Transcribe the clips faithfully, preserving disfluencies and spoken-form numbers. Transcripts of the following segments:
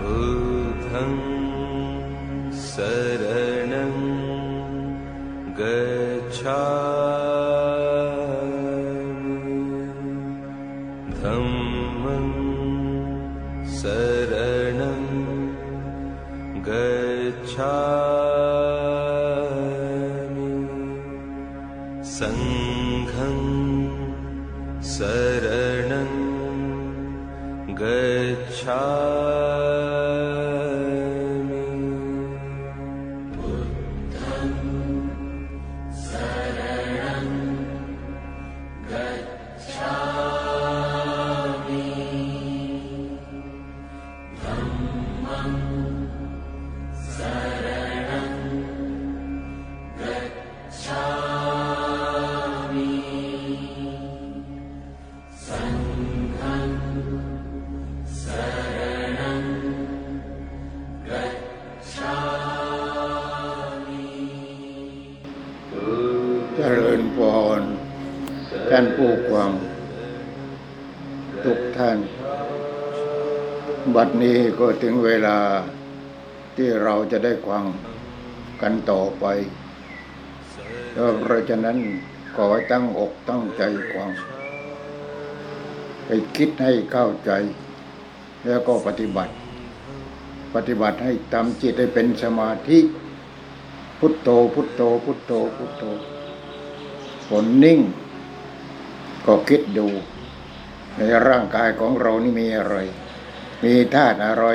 Buddham Saranam Gacchami, Dhammam Saranam Gacchami, Sangham Saranam Gacchami.เจริญพรท่านผู้ฟังทุกท่านบัดนี้ก็ถึงเวลาที่เราจะได้ฟังกันต่อไปเพราะฉะนั้นขอตั้งอกตั้งใจฟังไปคิดให้เข้าใจแล้วก็ปฏิบัติปฏิบัติให้ทำจิตให้เป็นสมาธิพุทโธพุทโธพุทโธพุทโธผลนิ่งก็คิดดูในร่างกายของเรานี่มีอะไรมีธาตุอะไร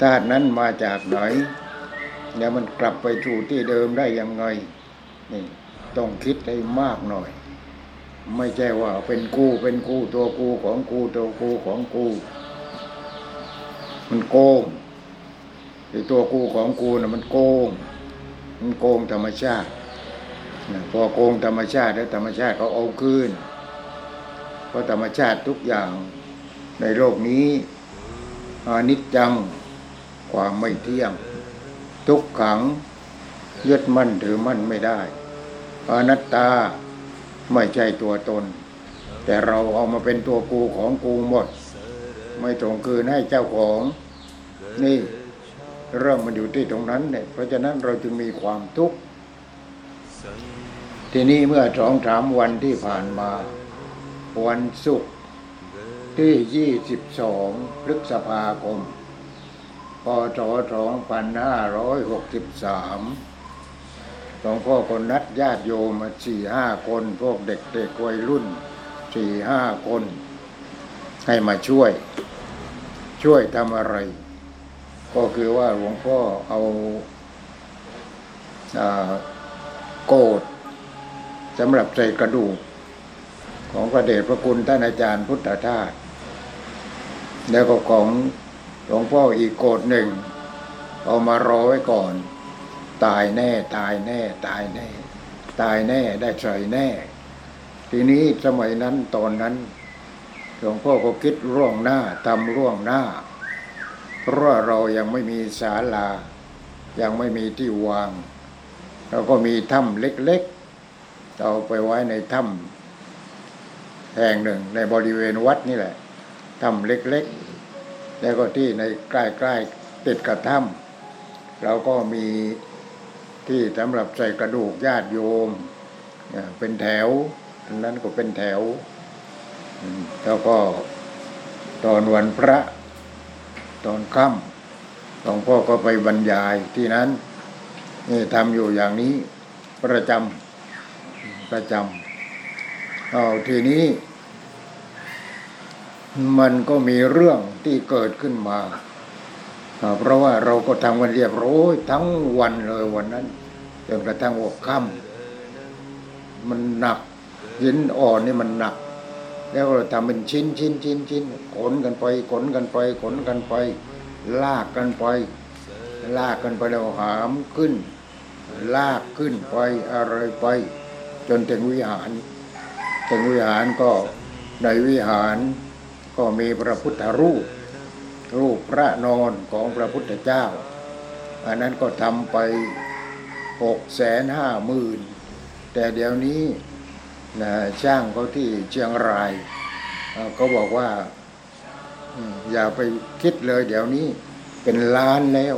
ธาตุนั้นมาจากไหนแล้วมันกลับไปสู่ที่เดิมได้ยังไงนี่ต้องคิดให้มากหน่อยไม่ใช่ว่าเป็นกูเป็นกูตัวกูของกูตัวกูของกูมันโกงไอ้ตัวกูของกูน่ะมันโกงมันโกงธรรมชาติพอโกงธรรมชาติแล้วธรรมชาติเขาเอาคืนเพราะธรรมชาติทุกอย่างในโลกนี้อนิจจังความไม่เที่ยงทุกขังยึดมั่นถือมั่นไม่ได้อนัตตาไม่ใช่ตัวตนแต่เราเอามาเป็นตัวกูของกูหมดไม่ตรงคืนให้เจ้าของนี่เรื่องมันอยู่ที่ตรงนั้นเนี่ยเพราะฉะนั้นเราจึงมีความทุกข์ทีนี้เมื่อสองสามวันที่ผ่านมาวันศุกร์ที่ยี่สิบสองพฤษภาคมพ.ศ. สองพันห้าร้อยหกสิบสามหลวงพ่อก็นัดญาติโยมมาสี่ห้าคนพวกเด็กเด็กวัยรุ่นสี่ห้าคนให้มาช่วยช่วยทำอะไรก็คือว่าหลวงพ่อเอาอ่าโกรธสำหรับใส่กระดูกของพระเดชพระคุณท่านอาจารย์พุทธทาสแล้วก็ของหลวงพ่ออีกโกรธหนึ่งเอามารอไว้ก่อนตายแน่ตายแน่ตายแน่ตายแน่ได้ใส่แน่ทีนี้สมัยนั้นตอนนั้นหลวงพ่อก็คิดร่วงหน้าทำร่วงหน้าเพราะเรายังไม่มีศาลายังไม่มีที่วางแล้วก็มีถ้ำเล็กๆเอาไปไว้ในถ้ำแห่งหนึ่งในบริเวณวัดนี่แหละถ้ำเล็กๆแล้วก็ที่ในใกล้ๆติดกับถ้ำเราก็มีที่สำหรับใส่กระดูกญาติโยมเป็นแถวอันนั้นก็เป็นแถวแล้วก็ตอนวันพระตอนค่ำหลวงพ่อก็ไปบรรยายที่นั้นนี่ทำอยู่อย่างนี้ประจำประจำเอาทีนี้มันก็มีเรื่องที่เกิดขึ้นมาเพราะว่าเราก็ทำกันเรียบร้อยทั้งวันเลยวันนั้นจนกระทั่งหัวค่ำมันหนักหินอ่อนนี่มันหนัก แล้วเราทำเป็นชิ้นชิ้นชิ้นชิ้นขนกันไปขนกันไปขนกันไปลากกันไปลากกันไปแล้วหามขึ้นลากขึ้นไปอะไรไปจนถึงวิหารถึงวิหารก็ในวิหารก็มีพระพุทธรูปรูปพระนอนของพระพุทธเจ้าอันนั้นก็ทำไปหกแสนห้าหมื่นแต่เดี๋ยวนี้นะช่างเขาที่เชียงรายเขาบอกว่าอย่าไปคิดเลยเดี๋ยวนี้เป็นล้านแล้ว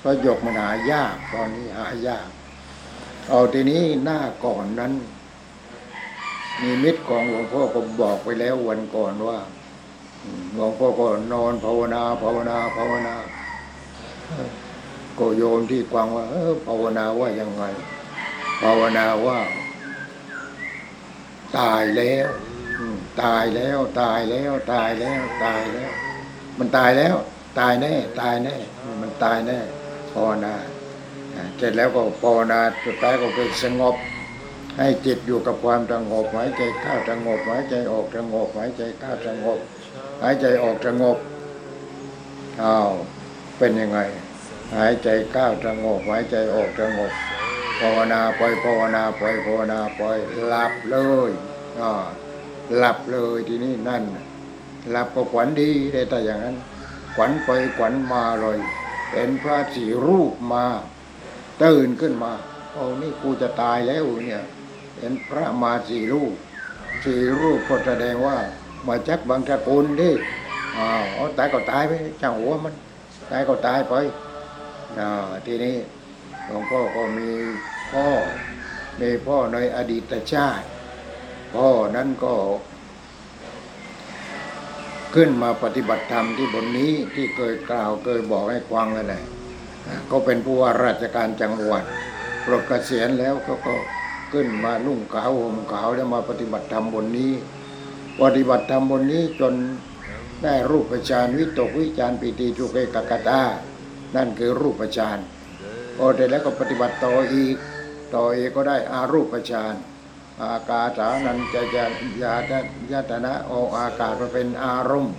เพราะหยกมันหายากตอนนี้หายากเอาทีนี้หน้าก่อนนั้นมีมิตรของหลวงพ่อก็บอกไปแล้ววันก่อนว่าหลวงพ่อก็นอนภาวนาภาวนาภาวนาก็โยมที่กวางว่าเออภาวนาว่ายังไงภาวนาว่าตายแล้วตายแล้วตายแล้วตายแล้วตายแล้วมันตายแล้วตายแน่ตายแน่มันตายแน่ภาวนาเสร็จแล้วก็ภาวนาสุดท้ายก็ไปสงบให้จิตอยู่กับความสงบหายใจเข้าสงบหายใจออกสงบหายใจเข้าสงบหายใจออกสงบอ้าวเป็นยังไงหายใจเข้าสงบหายใจออกสงบภาวนาไปภาวนาไปภาวนาไปหลับเลยอ่าหลับเลยทีนี้นั่นหลับก็ขวัญดีได้แต่อย่างนั้นขวัญไปขวัญมาเลยเห็นพระสี่รูปมาตื่นขึ้นมาโอ้นี่กูจะตายแล้วเนี่ยเห็นพระมาสี่รูปสี่รูปก็แสดงว่ามาจากบางตระกูลดิอ้าวเอาตายก็ตายไปช่างหัวมันตายก็ตายไปอ่าทีนี้หลวงพ่อก็มีพ่อมีพ่อในอดีตชาติพ่อนั้นก็ขึ้นมาปฏิบัติธรรมที่บนนี้ที่เคยกล่าวเคยบอกให้ฟังนั่นแหละก็เป็นผู้ว่าราชการจังหวัดปลดเกษียณแล้วเขาก็ขึ้นมานุ่งขาวห่มขาวแล้วมาปฏิบัติธรรมบนนี้ปฏิบัติธรรมบนนี้จนได้รูปฌานวิตกวิจารปิติจุเกกกตานั่นคือรูปฌานพอได้แล้วก็ปฏิบัติต่ออีกต่ออีกก็ได้อารูปฌานอากาสานัญจายตนะยตนะเอาอากาศมาเป็นอารมณ์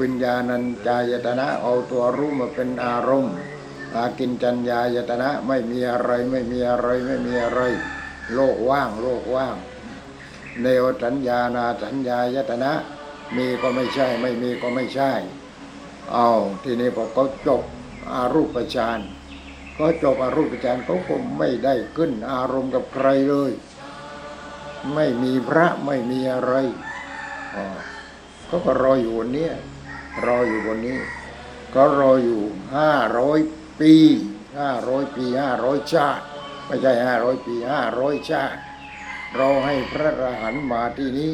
วิญญาณัญจายตนะเอาตัวรู้มาเป็นอารมณ์อากินจัญญายตนะไม่มีอะไรไม่มีอะไรไม่มีอะไรโลกว่างโลกว่างเนวสัญญานาสัญญายตนะมีก็ไม่ใช่ไม่มีก็ไม่ใช่เอาทีนี้พอเขาจบอารูปฌานก็จบอารูปฌานเขาก็ไม่ได้ขึ้นอารมณ์กับใครเลยไม่มีพระไม่มีอะไรเขาก็รออยู่บนนี้รออยู่บนนี้ก็รออยู่ห้าร้อยปีห้าร้อยปีห้าร้อยชาติไม่ใช่ห้าร้อยปีห้าร้อยชาติเราให้พระอรหันต์มาที่นี้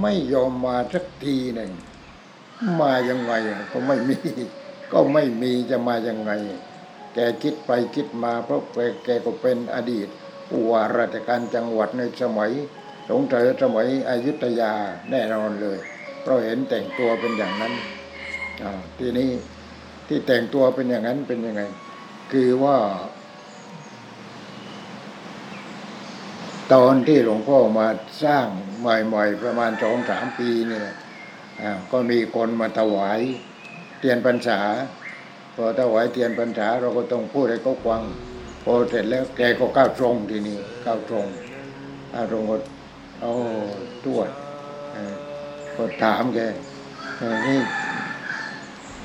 ไม่ยอมมาสักทีหนึ่งมายังไงก็ไม่มีก็ไม่มีจะมายังไงแกคิดไปคิดมาเพราะแกก็เป็นอดีตผู้ว่าราชการจังหวัดในสมัยสงขลาสมัยอยุธยาแน่นอนเลยเพราะเห็นแต่งตัวเป็นอย่างนั้นทีนี้ที่แต่งตัวเป็นอย่างนั้นเป็นยังไงคือว่าตอนที่หลวงพ่อมาสร้างใหม่ๆประมาณ สองถึงสาม ปีเนี่ยก็มีคนมาถวายเทียนพรรษาพอถวายเทียนพรรษาเราก็ต้องพูดให้เขาฟังพอเสร็จแล้วแกก็ก้าวตรงทีนี้ก้าวตรงอารมณ์ก็เอาตรวจก็ถามแกนี่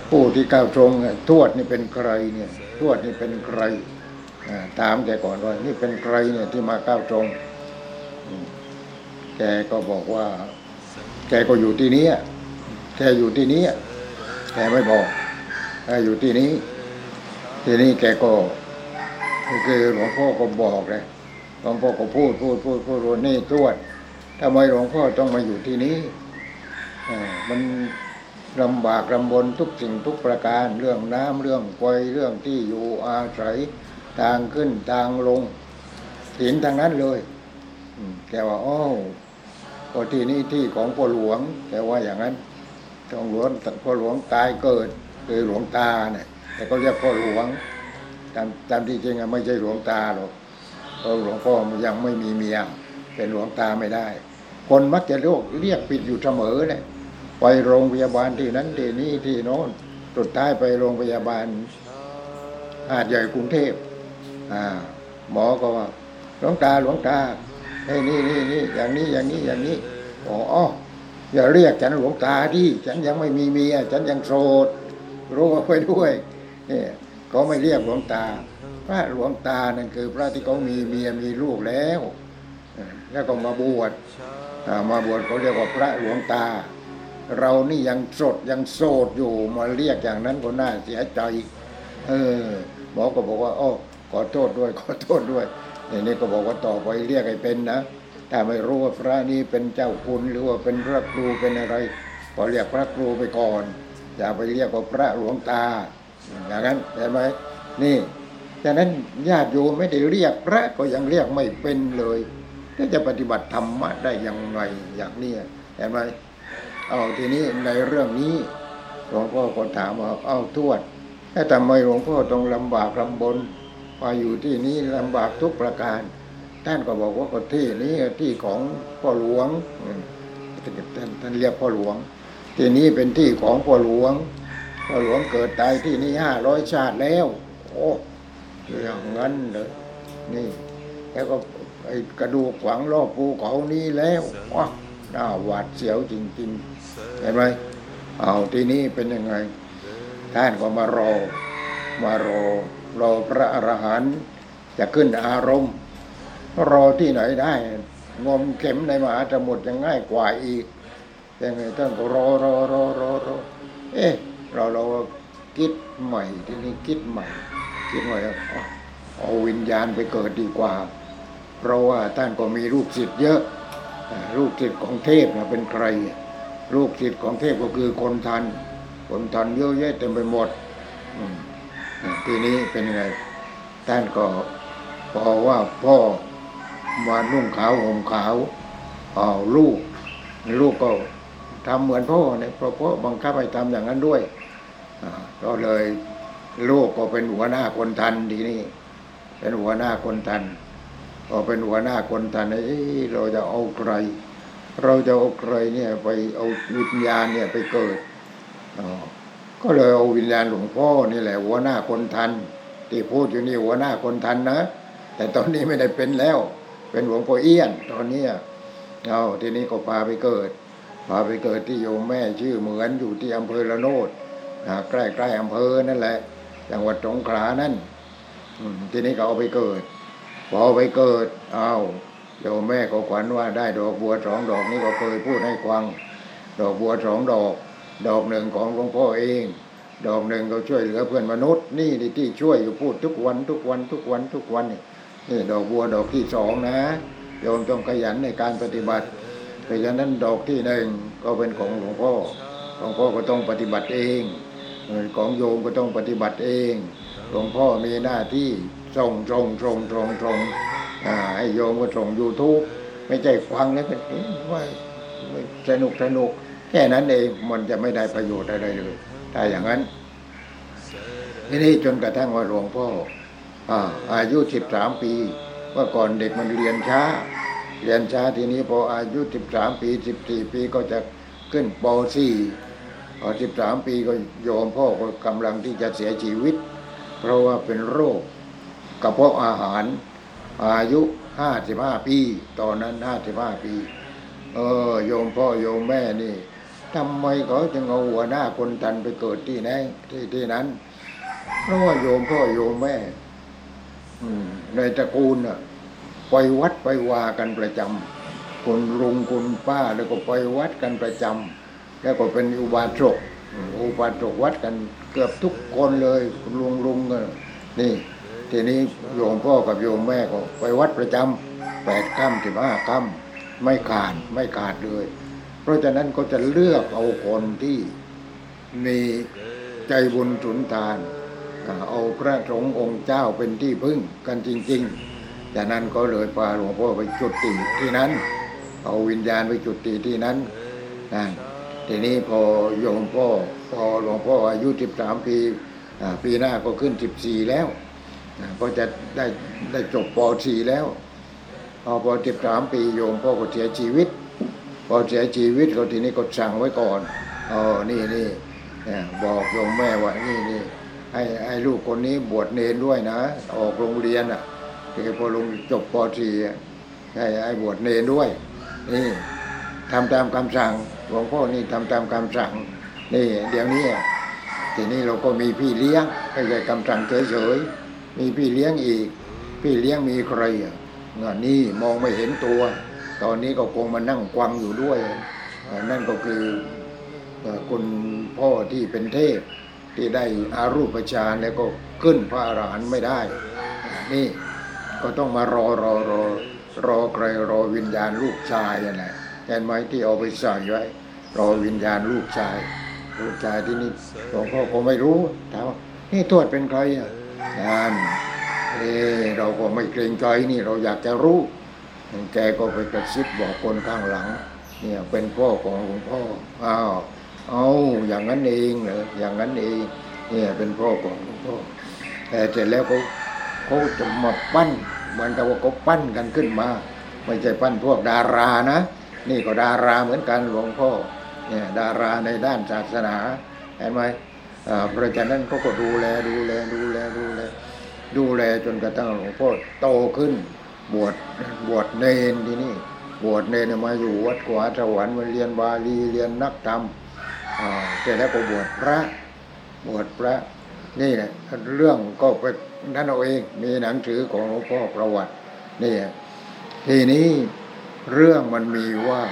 ผู้ที่ก้าวตรงทวดนี่เป็นใครเนี่ยทวดนี่เป็นใครถามแกก่อนว่านี่เป็นใครเนี่ยที่มาก้าวตรงแกก็บอกว่าแกก็อยู่ที่นี้แกอยู่ที่นี้แกไม่บอกแกอยู่ที่นี้ทีนี้แกก็คือหลวงพ่อก็บอกเลยหลวงพ่อก็พูดพูดพูดพูดโรนี่ตรวจทำไมหลวงพ่อต้องมาอยู่ที่นี้มันลำบากลำบนทุกสิ่งทุกประการเรื่องน้ำเรื่องไฟเรื่องที่อยู่อาศัยทางขึ้นทางลงหินทางนั้นเลยแกว่าอ้าวก็ที่นี่ที่ของพ่อหลวงแกว่าอย่างนั้นของหลวงพ่อหลวงตายเกิดคือหลวงตาเนี่ยแต่ก็เรียกพ่อหลวงตามตามที่จริงอะไม่ใช่หลวงตาหรอกเพราะหลวงพ่อยังไม่มีเมียเป็นหลวงตาไม่ได้ คนมักจะโลกเรียกผิดอยู่เสมอเลยไปโรงพยาบาลที่นั้นที่นี่ที่โน้นสุดท้ายไปโรงพยาบาลหาดใหญ่กรุงเทพอ่าหมอก็ว่าหลวงตาหลวงตาไอ้นี่นี่นี่อย่างนี้อย่างนี้อย่างนี้อ๋ออย่าเรียกฉันหลวงตาดิฉันยังไม่มีเมียฉันยังโสดรู้ไว้ด้วยเนี่ยเขาไม่เรียกหลวงตาพระหลวงตานั่นคือพระที่เขามีเมียมีลูกแล้วแล้วก็มาบวชมาบวชเขาเรียกว่าพระหลวงตาเรานี่ยังสดยังโสดอยู่มาเรียกอย่างนั้นก็น่าเสียใจเออหมอก็บอกว่าอ้อขอโทษด้วยขอโทษด้วยอย่างนี้ก็บอกว่าต่อไปเรียกให้เป็นนะถ้าไม่รู้ว่าพระนี่เป็นเจ้าคุณหรือว่าเป็นพระครูเป็นอะไรก็เรียกพระครูไปก่อนอย่าไปเรียกว่าพระหลวงตาอย่างนั้นเห็นไหมนี่ฉะนั้นญาติโยมไม่ได้เรียกพระก็ยังเรียกไม่เป็นเลยแล้วจะปฏิบัติธรรมะได้ยังไงอย่างนี้เห็นไหมเอาทีนี้ในเรื่องนี้หลวงพ่อก็ถามว่าเอาทวดแล้วทำไมหลวงพ่อต้องลำบากลำบนมาอยู่ที่นี้ลำบากทุกประการท่านก็บอกว่าก็ที่นี้ที่ของพ่อหลวงท่านท่านเรียกพ่อหลวงที่นี้เป็นที่ของพ่อหลวงพ่อหลวงเกิดตายที่นี้ห้าร้อยชาติแล้วโอ้อย่างนั้นเลยนี่แล้วก็ไอ้กระดูกขวางรอบภูเขานี้แล้วว้าน่าหวาดเสียวจริงๆเห็นไหมเอาที่นี้เป็นยังไงท่านก็มารอมารอรอพระอรหันต์จะขึ้นอารมณ์รอที่ไหนได้งมเข็มในมหาสมุทรยังง่ายกว่าอีกยังไงท่านก็รอรอรอรอรอเอ๊ะเราเราคิดใหม่ที่นี่คิดใหม่คิดใหม่เอาวิญญาณไปเกิดดีกว่าเพราะว่าท่านก็มีลูกศิษย์เยอะลูกศิษย์ของเทพนะเป็นใครลูกศิษย์ของเทพก็คือคนทันคนทันเยอะแยะเต็มไปหมดทีนี้เป็นไงท่านก็พอว่าพ่อมานุ่งขาวห่มขาวเอาลูกลูกก็ทำเหมือนพ่อเนี่ยเพราะพ่อบังคับให้ทำอย่างนั้นด้วยก็เลยลูกก็เป็นหัวหน้าคนทันทีนี้เป็นหัวหน้าคนทันพอเป็นหัวหน้าคนทันเอ้ยเราจะเอาใครเราจะเอาใครเนี่ยไปเอาวิญญาณเนี่ยไปเกิดก็เลยเอาวิญญาณหลวงพ่อนี่แหละหัวหน้าคนทันที่พูดอยู่นี่หัวหน้าคนทันนะแต่ตอนนี้ไม่ได้เป็นแล้วเป็นหลวงพ่อเอี้ยนตอนนี้เอาทีนี้ก็พาไปเกิดพาไปเกิดที่โยมแม่ชื่อเหมือนอยู่ที่อำเภอละโนดใกล้ๆอำเภอนั่นแหละจังหวัดสงขลานั่นทีนี้ก็เอาไปเกิดพอไปเกิดเอาโยมแม่ก็ขวัญว่าได้ดอกบัวสองดอกนี้ก็เคยพูดให้ฟังดอกบัวสองดอกดอกหนึ่งของหลวงพ่อเองดอกหนึ่งก็ช่วยเหลือเพื่อนมนุษย์นี่ที่ช่วยอยู่พูดทุกวันทุกวันทุกวันทุกวันนี่ดอกบัวดอกที่สองนะโยมต้องขยันในการปฏิบัติเพราะฉะนั้นดอกที่หนึ่งก็เป็นของหลวงพ่อหลวงพ่อก็ต้องปฏิบัติเองของโยมก็ต้องปฏิบัติเองหลวงพ่อมีหน้าที่ส่งส่งส่งส่งส่งให้โยมก็ส่งยูทูบไม่ใช่ฟังแล้วเป็นว่าสนุกสนุกแค่นั้นเองมันจะไม่ได้ประโยชน์อะไรเลยแต่อย่างนั้นทีนี้จนกระทั่งว่าหลวงพ่ออายุสิบสามปีว่าก่อนเด็กมันเรียนช้าเรียนช้าทีนี้พออายุสิบสามปีสิบสี่ปีก็จะขึ้นป.สี่ พอสิบสามปีก็โยมพ่อก็กำลังที่จะเสียชีวิตเพราะว่าเป็นโรคกระเพาะอาหารอายุห้าสิบห้าปีตอนนั้นห้าสิบห้าปีเออโยมพ่อโยมแม่นี่ทำไมเขาจึงเอาหัวหน้าคนทันไปเกิดที่ไหนที่ที่นั้นเพราะว่าโยมพ่อโยมแม่ในตระกูลน่ะไปวัดไปวากันประจำคนลุงคนป้าแล้วก็ไปวัดกันประจำแล้วก็เป็นอุบาสกอุบาสกวัดกันเกือบทุกคนเลยลุงลุงกันนี่ทีนี้โยมพ่อกับโยมแม่ก็ไปวัดประจำแปดค่ำถึงห้าค่ำไม่ขาดไม่ขาดเลยเพราะฉะนั้นก็จะเลือกเอาคนที่มีใจบุญสุนทานเอาพระสงฆ์องค์เจ้าเป็นที่พึ่งกันจริงๆจากนั้นก็เลยพาหลวงพ่อไปจุติที่นั้นเอาวิญญาณไปจุติที่นั้นนั่นทีนี้พอโยมพ่อพอหลวงพ่ออายุสิบสามปีปีหน้าก็ขึ้นสิบสี่แล้วก็จะได้ได้จบป.สี่ แล้วพอสิบสามปีโยมพ่อก็เสียชีวิต พอเสียชีวิตเขาทีนี้ก็สั่งไว้ก่อนอ๋อนี่นี่บอกโยมแม่ว่านี่นี่ให้ให้ลูกคนนี้บวชเนรด้วยนะออกโรงเรียนอ่ะคือพอลงจบป .สี่ ให้ให้บวชเนรด้วยนี่ทำตามคำสั่งหลวงพ่อนี่ทำตามคำสั่งนี่เดี๋ยวนี้ทีนี้เราก็มีพี่เลี้ยงไม่ใช่คำสั่งเฉยๆมีพี่เลี้ยงอีกพี่เลี้ยงมีใครอ่ะนี่มองไม่เห็นตัวตอนนี้ก็คงมานั่งควังอยู่ด้วยนั่นก็คือคุณพ่อที่เป็นเทพที่ได้อารูปฌานแล้วก็ขึ้นพระอรหันต์ไม่ได้นี่ก็ต้องมารอรอรอรอใครรอวิญญาณลูกชายอะไรเห็นไหมที่เอาไปใส่ไว้รอวิญญาณลูกชายลูกชายที่นี่หลวงพ่อก็ไม่รู้ถามว่านี่ทวดเป็นใครอ่ะนั่นเออเราก็ไม่เกรงใจนี่เราอยากจะรู้แกก็ไปกระซิบบอกคนข้างหลังเนี่ยเป็นพ่อของหลวงพ่ออ้าวเอาอย่างนั้นเองเหรออย่างนั้นเองเนี่ยเป็นพ่อของหลวงพ่อแต่เสร็จแล้วเขาเขาจะมาปั้นเหมือนกับว่าเขาปั้นกันขึ้นมาไม่ใช่ปั้นพวกดารานะนี่ก็ดาราเหมือนกันหลวงพ่อเนี่ยดาราในด้านศาสนาเห็นไหมเพราะฉะนั้นเขาก็ดูแลดูแลดูแลดูแลดูแลจนกระทั่งหลวงพ่อโตขึ้นบวชบวชเนรที่นี่บวชเนรมาอยู่วัดขวาสวรรค์มาเรียนบาลีเรียนนักธรรมเสร็จแล้วก็บวชพระบวชพระนี่แหละเรื่องก็ไปนั่นเอาเองมีหนังสือของหลวงพ่อประวัตินี่ทีนี้เรื่องมันมีว่า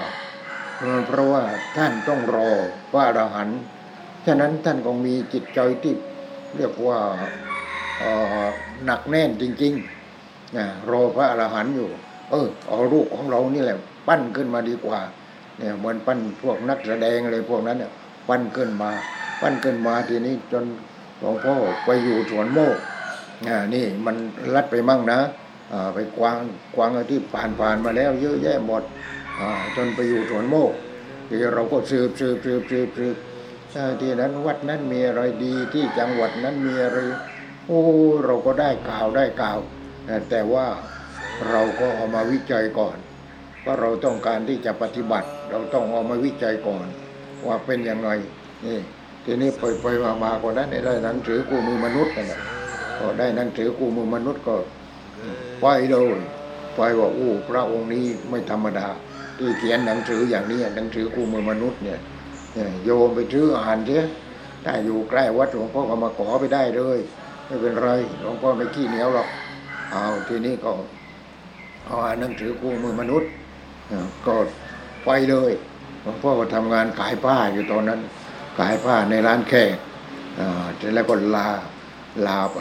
เพราะว่าท่านต้องรอพระอรหันต์ฉะนั้นท่านคงมีจิตใจที่เรียกว่าหนักแน่นจริงๆนะรอพระอรหันต์อยู่เออเอาลูกของเรานี่แหละปั้นขึ้นมาดีกว่าเนี่ยเหมือนปั้นพวกนักแสดงเลยพวกนั้นเนี่ยปั้นขึ้นมาปั้นขึ้นมาทีนี้จนหลวงพ่อไปอยู่สวนโมกอ่านี่มันลัดไปมั่งนะอ่าไปกวางกวางที่ผ่านๆมาแล้วเยอะแยะหมดอ่าจนไปอยู่สวนโมกทีเราก็สืบสืบสืบสืบสืบที่นั้นวัดนั้นมีอะไรดีที่จังหวัดนั้นมีอะไรโอ้เราก็ได้กล่าวได้กล่าวแต่ว่าเราก็เอามาวิจัยก่อนว่าเราต้องการที่จะปฏิบัติเราต้องเอามาวิจัยก่อนว่าเป็นยังไงนี่ทีนี้ไปไปมาๆก็ได้ได้หนังสือคู่มือมนุษย์นั่นแหละก็ได้หนังสือคู่มือมนุษย์ก็ไปเลยไปว่าโอ้พระองค์นี้ไม่ธรรมดาที่เขียนหนังสืออย่างนี้หนังสือคู่มือมนุษย์เนี่ยโยมไปซื้ออ่านเถอะถ้าอยู่ใกล้วัดหลวงพ่อก็มาขอไปได้เลยไม่เป็นไรหลวงพ่อไม่ขี้เหนียวหรอกเอาทีนี้ก็เอาอ่านหนังสือคู่มือมนุษย์ก็ไปเลยหลวงพ่อก็ทำงานขายผ้าอยู่ตอนนั้นขายผ้าในร้านแขกเสร็จแล้วก็ลาลาไป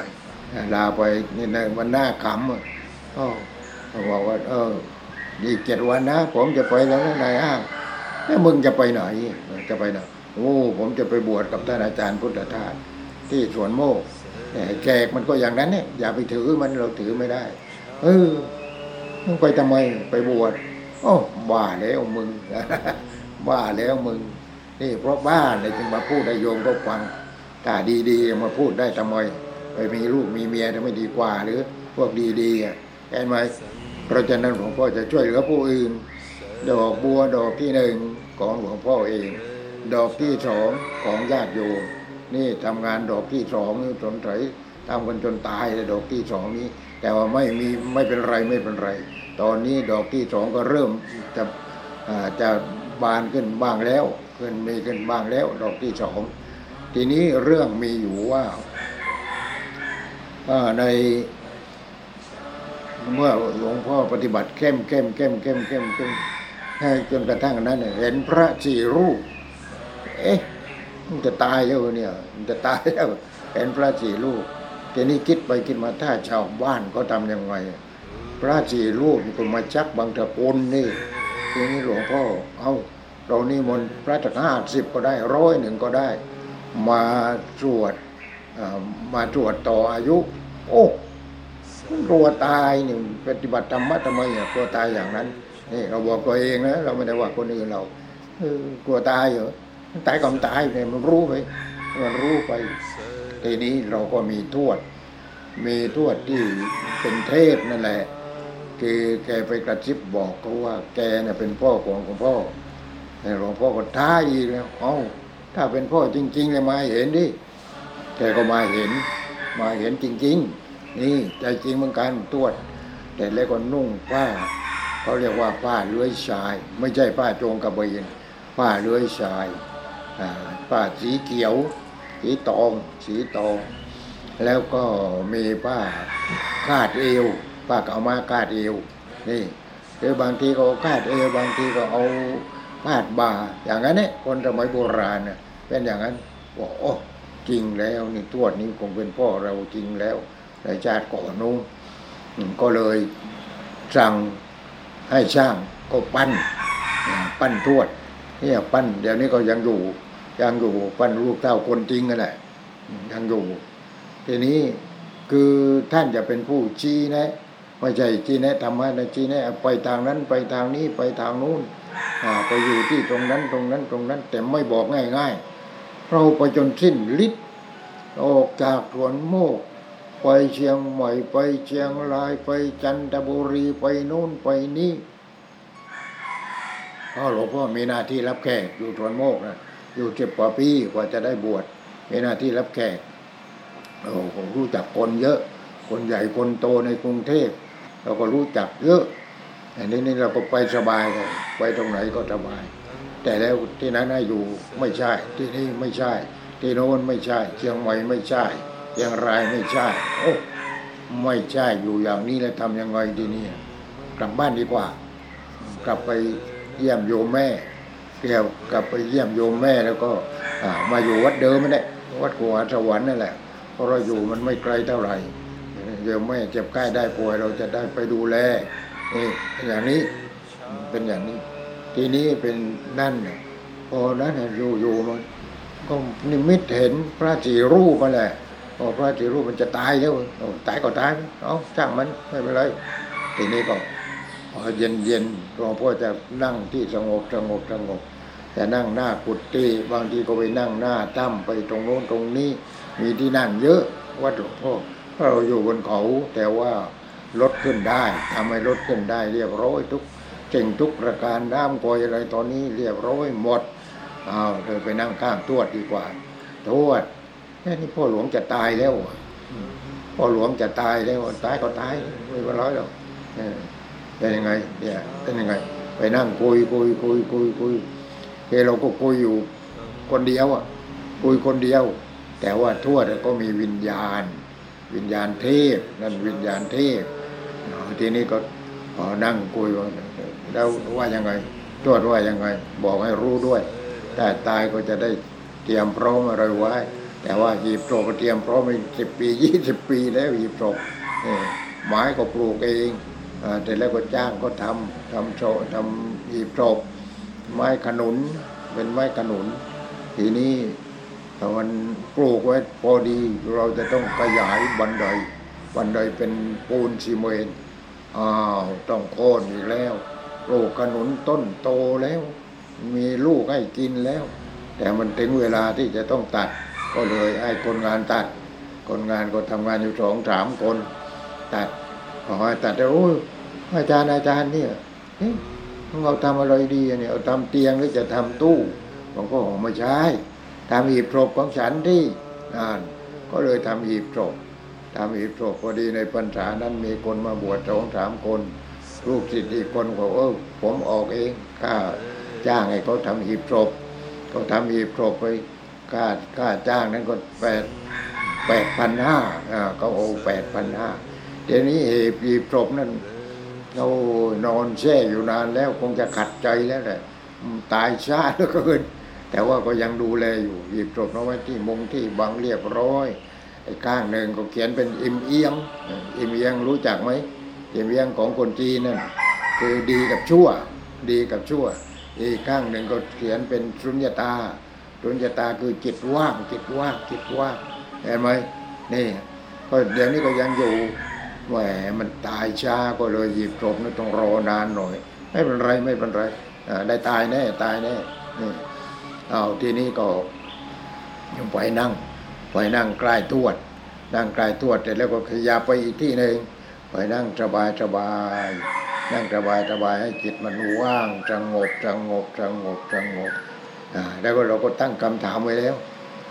ลาไปนี่ในวันหน้าขำก็บอกว่าเอออีกเจ็ดวันนะผมจะไปแล้วนะนายอ้างแล้วมึงจะไปไหนจะไปไหนโอ้ผมจะไปบวชกับท่านอาจารย์พุทธทาสที่สวนโมกแขกมันก็อย่างนั้นเนี่ยอย่าไปถือมันเราถือไม่ได้เออมึงไปทำไมไปบวชโอ้บ้าแล้วมึงบ้าแล้วมึงนี่เพราะบ้าเลยจึงมาพูดให้โยมก็ฟังตาดีๆมาพูดได้ทำไมไปมีลูกมีเมียทำไมดีกว่าหรือพวกดีๆเห็นไหมเพราะฉะนั้นหลวงพ่อจะช่วยเหลือผู้อื่นดอกบัวดอกที่หนึ่งของหลวงพ่อเองดอกที่สองของญาติโยมนี่ทำงานดอกที่สองนี่สนใจทำกันจนตายเลยดอกที่สองนี้แต่ว่าไม่มีไม่เป็นไรไม่เป็นไรตอนนี้ดอกที่สองก็เริ่มจะจะบานขึ้นบ้างแล้วขึ้นมีขึ้นบ้างแล้วดอกที่สองทีนี้เรื่องมีอยู่ว่าในเมื่อหลวงพ่อปฏิบัติเข้มเข้มเข้มเข้มเข้มเข้มให้จนกระทั่งนั้นเห็นพระสี่รูปเอ๊ะมันจะตายแล้วเนี่ยมันจะตายแล้วเห็นพระสี่รูปทีนี้คิดไปคิดมาถ้าชาวบ้านก็ทำยังไงพระสี่รูปมันก็มาชักบางตะปูนนี่ทีนี้หลวงพ่อเอาเรานี่มนพระจักรห้าสิบก็ได้ร้อยหนึ่งก็ได้มาตรวจมาตรวจต่ออายุโอ้ตัวตายนี่ปฏิบัติธรรมะทำไมเนี่ยตัวตายอย่างนั้นนี่เราบอกตัวเองนะเราไม่ได้ว่าคนอื่นเรากลัวตายเหรอตายก่อนตายเนี่ยมันรู้ไปมันรู้ไปทีนี้เราก็มีทวดมีทวดที่เป็นเทพนั่นแหละคือแกไปกระซิบบอกเขาว่าแกเนี่ยเป็นพ่อของของพ่อ แต่หลวงพ่อก็ท้าอีกแล้วเอ้าถ้าเป็นพ่อจริงๆเลยมาเห็นดิแต่ก็มาเห็นมาเห็นจริงๆนี่ใจจริงเหมือนกันตรวจแต่แล้วก็นุ่งผ้าเขาเรียกว่าผ้าเลื้อยชายไม่ใช่ผ้าโจงกระเบนผ้าเลื้อยชายผ้าสีเขียวสีตองสีตองแล้วก็มีผ้าคาดเอวผ้าเอามาคาดเอวนี่หรือบางทีก็คาดเอวบางทีก็เอาคาดบ่าอย่างนั้นเนี่ยคนสมัยโบราณเนี่ยเป็นอย่างนั้นว่าโอ้จริงแล้วนี่ทวดนี้คงเป็นพ่อเราจริงแล้วในชาติก่อนนู้นก็เลยสั่งให้ช่างก็ปั้นปั้นทวดเนี่ยปั้นเดี๋ยวนี้ก็ยังอยู่ยังอยู่ปั้นลูกเต้าคนจริงกันแหละยังอยู่ทีนี้คือท่านจะเป็นผู้ชี้นะไม่ใช่ชี้แนะทำให้นะชี้แนะไปทางนั้นไปทางนี้ไปทางนู้นไปอยู่ที่ตรงนั้นตรงนั้นตรงนั้นแต่ไม่บอกง่ายๆเราไปจนสิ้นฤทธิ์ออกจากสวนโมกไปเชียงใหม่ไปเชียงรายไปจันทบุรีไปโน่นไปนี่พ่อหลวงพ่อมีหน้าที่รับแขกอยู่สวนโมกนะอยู่เจ็บกว่าปีกว่าจะได้บวชมีหน้าที่รับแขกโอ้ผมรู้จักคนเยอะคนใหญ่คนโตในกรุงเทพเราก็รู้จักเยอะอันนี้นี่เราก็ไปสบายเลยไปตรงไหนก็สบายแต่แล้วที่นั้นน่าอยู่ไม่ใช่ที่นี่ไม่ใช่ที่โน่นไม่ใช่เชียงใหม่ไม่ใช่เชียงรายไม่ใช่โอ้ไม่ใช่อยู่อย่างนี้แล้วทำยังไงดีเนี่ยกลับบ้านดีกว่ากลับไปเยี่ยมโยมแม่เกี่ยวกลับไปเยี่ยมโยมแม่แล้วก็มาอยู่วัดเดิมนั่นแหละวัดขวาสวรรค์นั่นแหละเพราะเราอยู่มันไม่ไกลเท่าไหร่เดี๋ยวแม่เจ็บใกล้ได้ป่วยเราจะได้ไปดูแลเอออย่างนี้เป็นอย่างนี้ทีนี้เป็นนั่นเนี่ยพอนั้นอยู่ๆมันก็นิมิตเห็นพระสี่รูปมาแหละพอพระสี่รูปมันจะตายแล้วตายก็ตายเอ้าช่างมันไม่เป็นไรทีนี้ก็พอเย็นๆหลวงพ่อจะนั่งที่สงบสงบสงบจะนั่งหน้ากุฏิบางทีก็ไปนั่งหน้าถ้ำไปตรงโน้นตรงนี้มีที่นั่งเยอะวัดหลวงพ่อเราอยู่บนเขาแต่ว่าลดขึ้นได้ทำให้ลดขึ้นได้เรียบร้อยทุกเก่งทุกประการน้ำกอยอะไรตอนนี้เรียบร้อยหมดเอาเธอไปนั่งข้างทวดดีกว่าทวดแค่นี้พ่อหลวงจะตายแล้วพ่อหลวงจะตายแล้วตายก็ตายไม่เป็นไรหรอกเป็นยังไงเนี่ยเป็นยังไงไปนั่งคุยคุยคุยคุยคุยเฮ้เราก็คุยอยู่คนเดียวอ่ะคุยคนเดียวแต่ว่าทวดก็มีวิญญาณวิญญาณเทพนั่นวิญญาณเทพทีนี้ก็นั่งคุยแล้วว่ายังไงตรวจว่ายังไงบอกให้รู้ด้วยแต่ตายก็จะได้เตรียมพร้อมอะไรไว้แต่ว่าหีบศพก็เตรียมพร้อมเป็นสิบปียี่สิบปีแล้วหีบศพไม้ก็ปลูกเองแต่แล้วก็จ้างก็ทำทำโชว์ทำหีบศพไม้ขนุนเป็นไม้ขนุนทีนี้แต่มันปลูกไว้พอดีเราจะต้องขยายบันไดบันไดเป็นปูนซีเมนต์อ้าวต้องโค่นอีกแล้วปลูกขนุนต้นโตแล้วมีลูกให้กินแล้วแต่มันถึงเวลาที่จะต้องตัดก็เลยให้คนงานตัดคนงานก็ทำงานอยู่สองสามคนตัดพอตัดแล้วโอ้ยอาจารย์อาจารย์เนี่ยเราทำอะไรดีเนี่ยเอาทำเตียงหรือจะทำตู้ผมก็บอกไม่ใช่ทำหีบศพของฉันที่อ่านก็เลยทำหีบศพทำหีบศพพอดีในพรรษานั้นมีคนมาบวชสองสามคนลูกศิษย์อีกคนบอกเออผมออกเองค่าจ้างไอ้เขาทำหีบศพก็ทำหีบศพไปค่าค่าจ้างนั้นก็แปดแปดพันห้าอ่าเขาโอ้แปดพันห้าเดี๋ยวนี้หีบหีบศพนั้นเรานอนแช่อยู่นานแล้วคงจะขัดใจแล้วแหละตายช้าเหลือเกินแต่ว่าก็ยังดูแลอยู่หยิบศพเอาไว้ที่มงที่บังเรียบร้อยไอ้ข้างหนึ่งก็เขียนเป็นอิมเอียงอิมเอียงรู้จักไหมอิมเอียงของคนจีนนั่นคือดีกับชั่วดีกับชั่วอีกข้างหนึ่งก็เขียนเป็นสุญญตาสุญญตาคือจิตว่างจิตว่างจิตว่างเห็นไหมนี่ก็เดี๋ยวนี้ก็ยังอยู่แหมมันตายช้าก็เลยหยิบศพนี่ต้องรอนานหน่อยไม่เป็นไรไม่เป็นไรได้ตายแน่ตายแน่นี่เอาทีนี้ก็ยังไปนั่งไปนั่งใกล้ทวดนั่งใกล้ทวดเสร็จแล้วก็ขยับไปอีกที่หนึ่งไปนั่งสบายสบาย นั่งสบายสบายให้จิตมันว่างสงบสงบสงบสงบแล้วก็เราก็ตั้งคำถามไว้แล้ว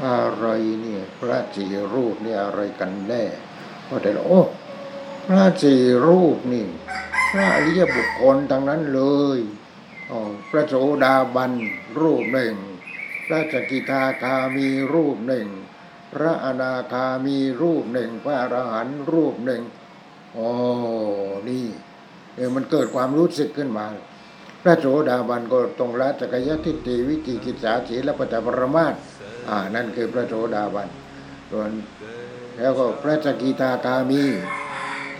อะไรเนี่ยพระสี่รูปเนี่ยอะไรกันแน่ก็แต่โอ้พระสี่รูปนี่พระอริยบุคคลทั้งนั้นเลยพระโสดาบันรูปหนึ่งพระสกิทาคามีรูปหนึ่งพระอนาคามีรูปหนึ่งพระอรหันต์รูปหนึ่งอ๋อนี่เออมันเกิดความรู้สึกขึ้นมาพระโสดาบันก็ตรงละสักกายทิฏฐิวิจิกิจฉาสีลปัตตปรมาสอ่านั่นคือพระโสดาบันส่วนแล้วก็พระสกิทาคามี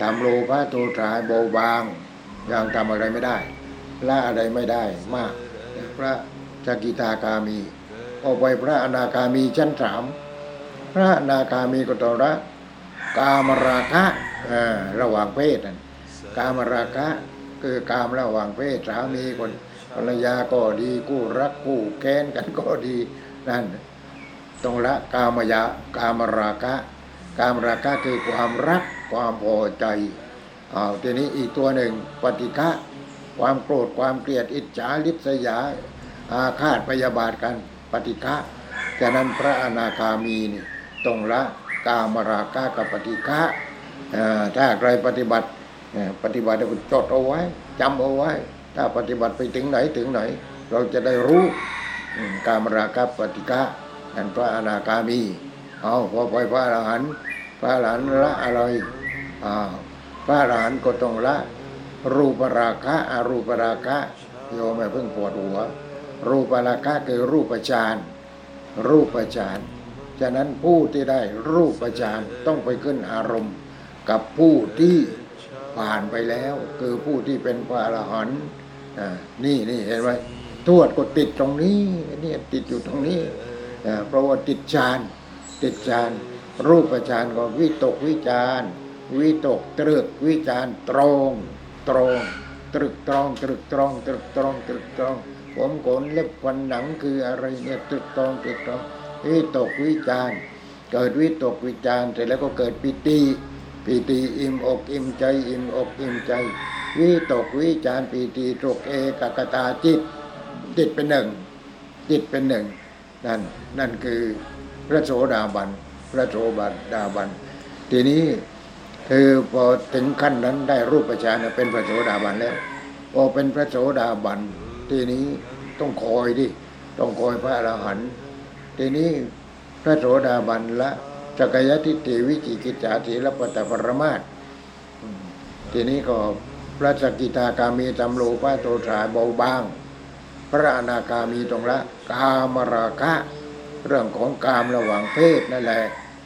ตามโลภะโทสะเบาบางยังทำอะไรไม่ได้ละอะไรไม่ได้มากพระสกิทาคามีออกไปพระอนาคามีชั้นสามพระอนาคามีก็ตระกามราคะระหว่างเพศนั่นกามราคะคือกามระหว่างเพศสามีคนภรรยาก็ดีกู้รักกู้แค้นกันก็ดีนั่นตรงละกามยากามราคะกามราคะคือความรักความพอใจอ้าวทีนี้อีกตัวหนึ่งปฏิฆะความโกรธความเกลียดอิจฉาริษยาอาฆาตพยาบาทกันปฏิฆะฉะนั้นพระอนาคามีนี่ตรงละกามราคะกับปฏิฆะถ้าใครปฏิบัติปฏิบัติจดเอาไว้จำเอาไว้ถ้าปฏิบัติไปถึงไหนถึงไหนเราจะได้รู้กามราคะปฏิฆะนั่นพระอนาคามีเอาพอไปพระอรหันต์พระอรหันต์ละอะไรอ่าพระอรหันต์ก็ต้องละรูปราคะอรูปราคะโยมอย่าเพิ่งปวดหัวรูปราคะคือรูปฌานรูปฌานฉะนั้นผู้ที่ได้รูปฌานต้องไปขึ้นอารมณ์กับผู้ที่ผ่านไปแล้วคือผู้ที่เป็นพระอรหันต์อ่านี่นี่เห็นไหมทวดก็ติดตรงนี้เนี่ยติดอยู่ตรงนี้อ่าเพราะว่าติดฌานติดฌานรูปฌานก็วิตกวิจารวิตกตรึกวิจารตรองตรองตรึกตรองตรึกตรองตรึกตรองตรึกตรองผมขนเล็บขนหนังคืออะไรเนี่ยตรึกตรองตรึกตรองวิตกวิจารเกิดวิตกวิจารเสร็จแล้วก็เกิดปิติปิติอิ่มอกอิ่มใจอิ่มอกอิ่มใจวิตกวิจารปิติตกเอกคตาจิตจิตเป็นหนึ่งจิตเป็นหนึ่งนั่นนั่นคือพระโสดาบันพระโสดาบันทีนี้คือพอถึงขั้นนั้นได้รูปฌานเป็นพระโสดาบันแล้วพอเป็นพระโสดาบันทีนี้ต้องคอยดิต้องคอยพระอรหันต์ทีนี้พระโสดาบันละสักกายทิฏฐิวิจิกิจฉาสีลปัตตปรมาสทีนี้ก็พระสกิทาคามีตัมโลภะโทสะเบาบางพระอนาคามีตรงละกามราคะเรื่องของกามระหว่างเพศนั่นแหละ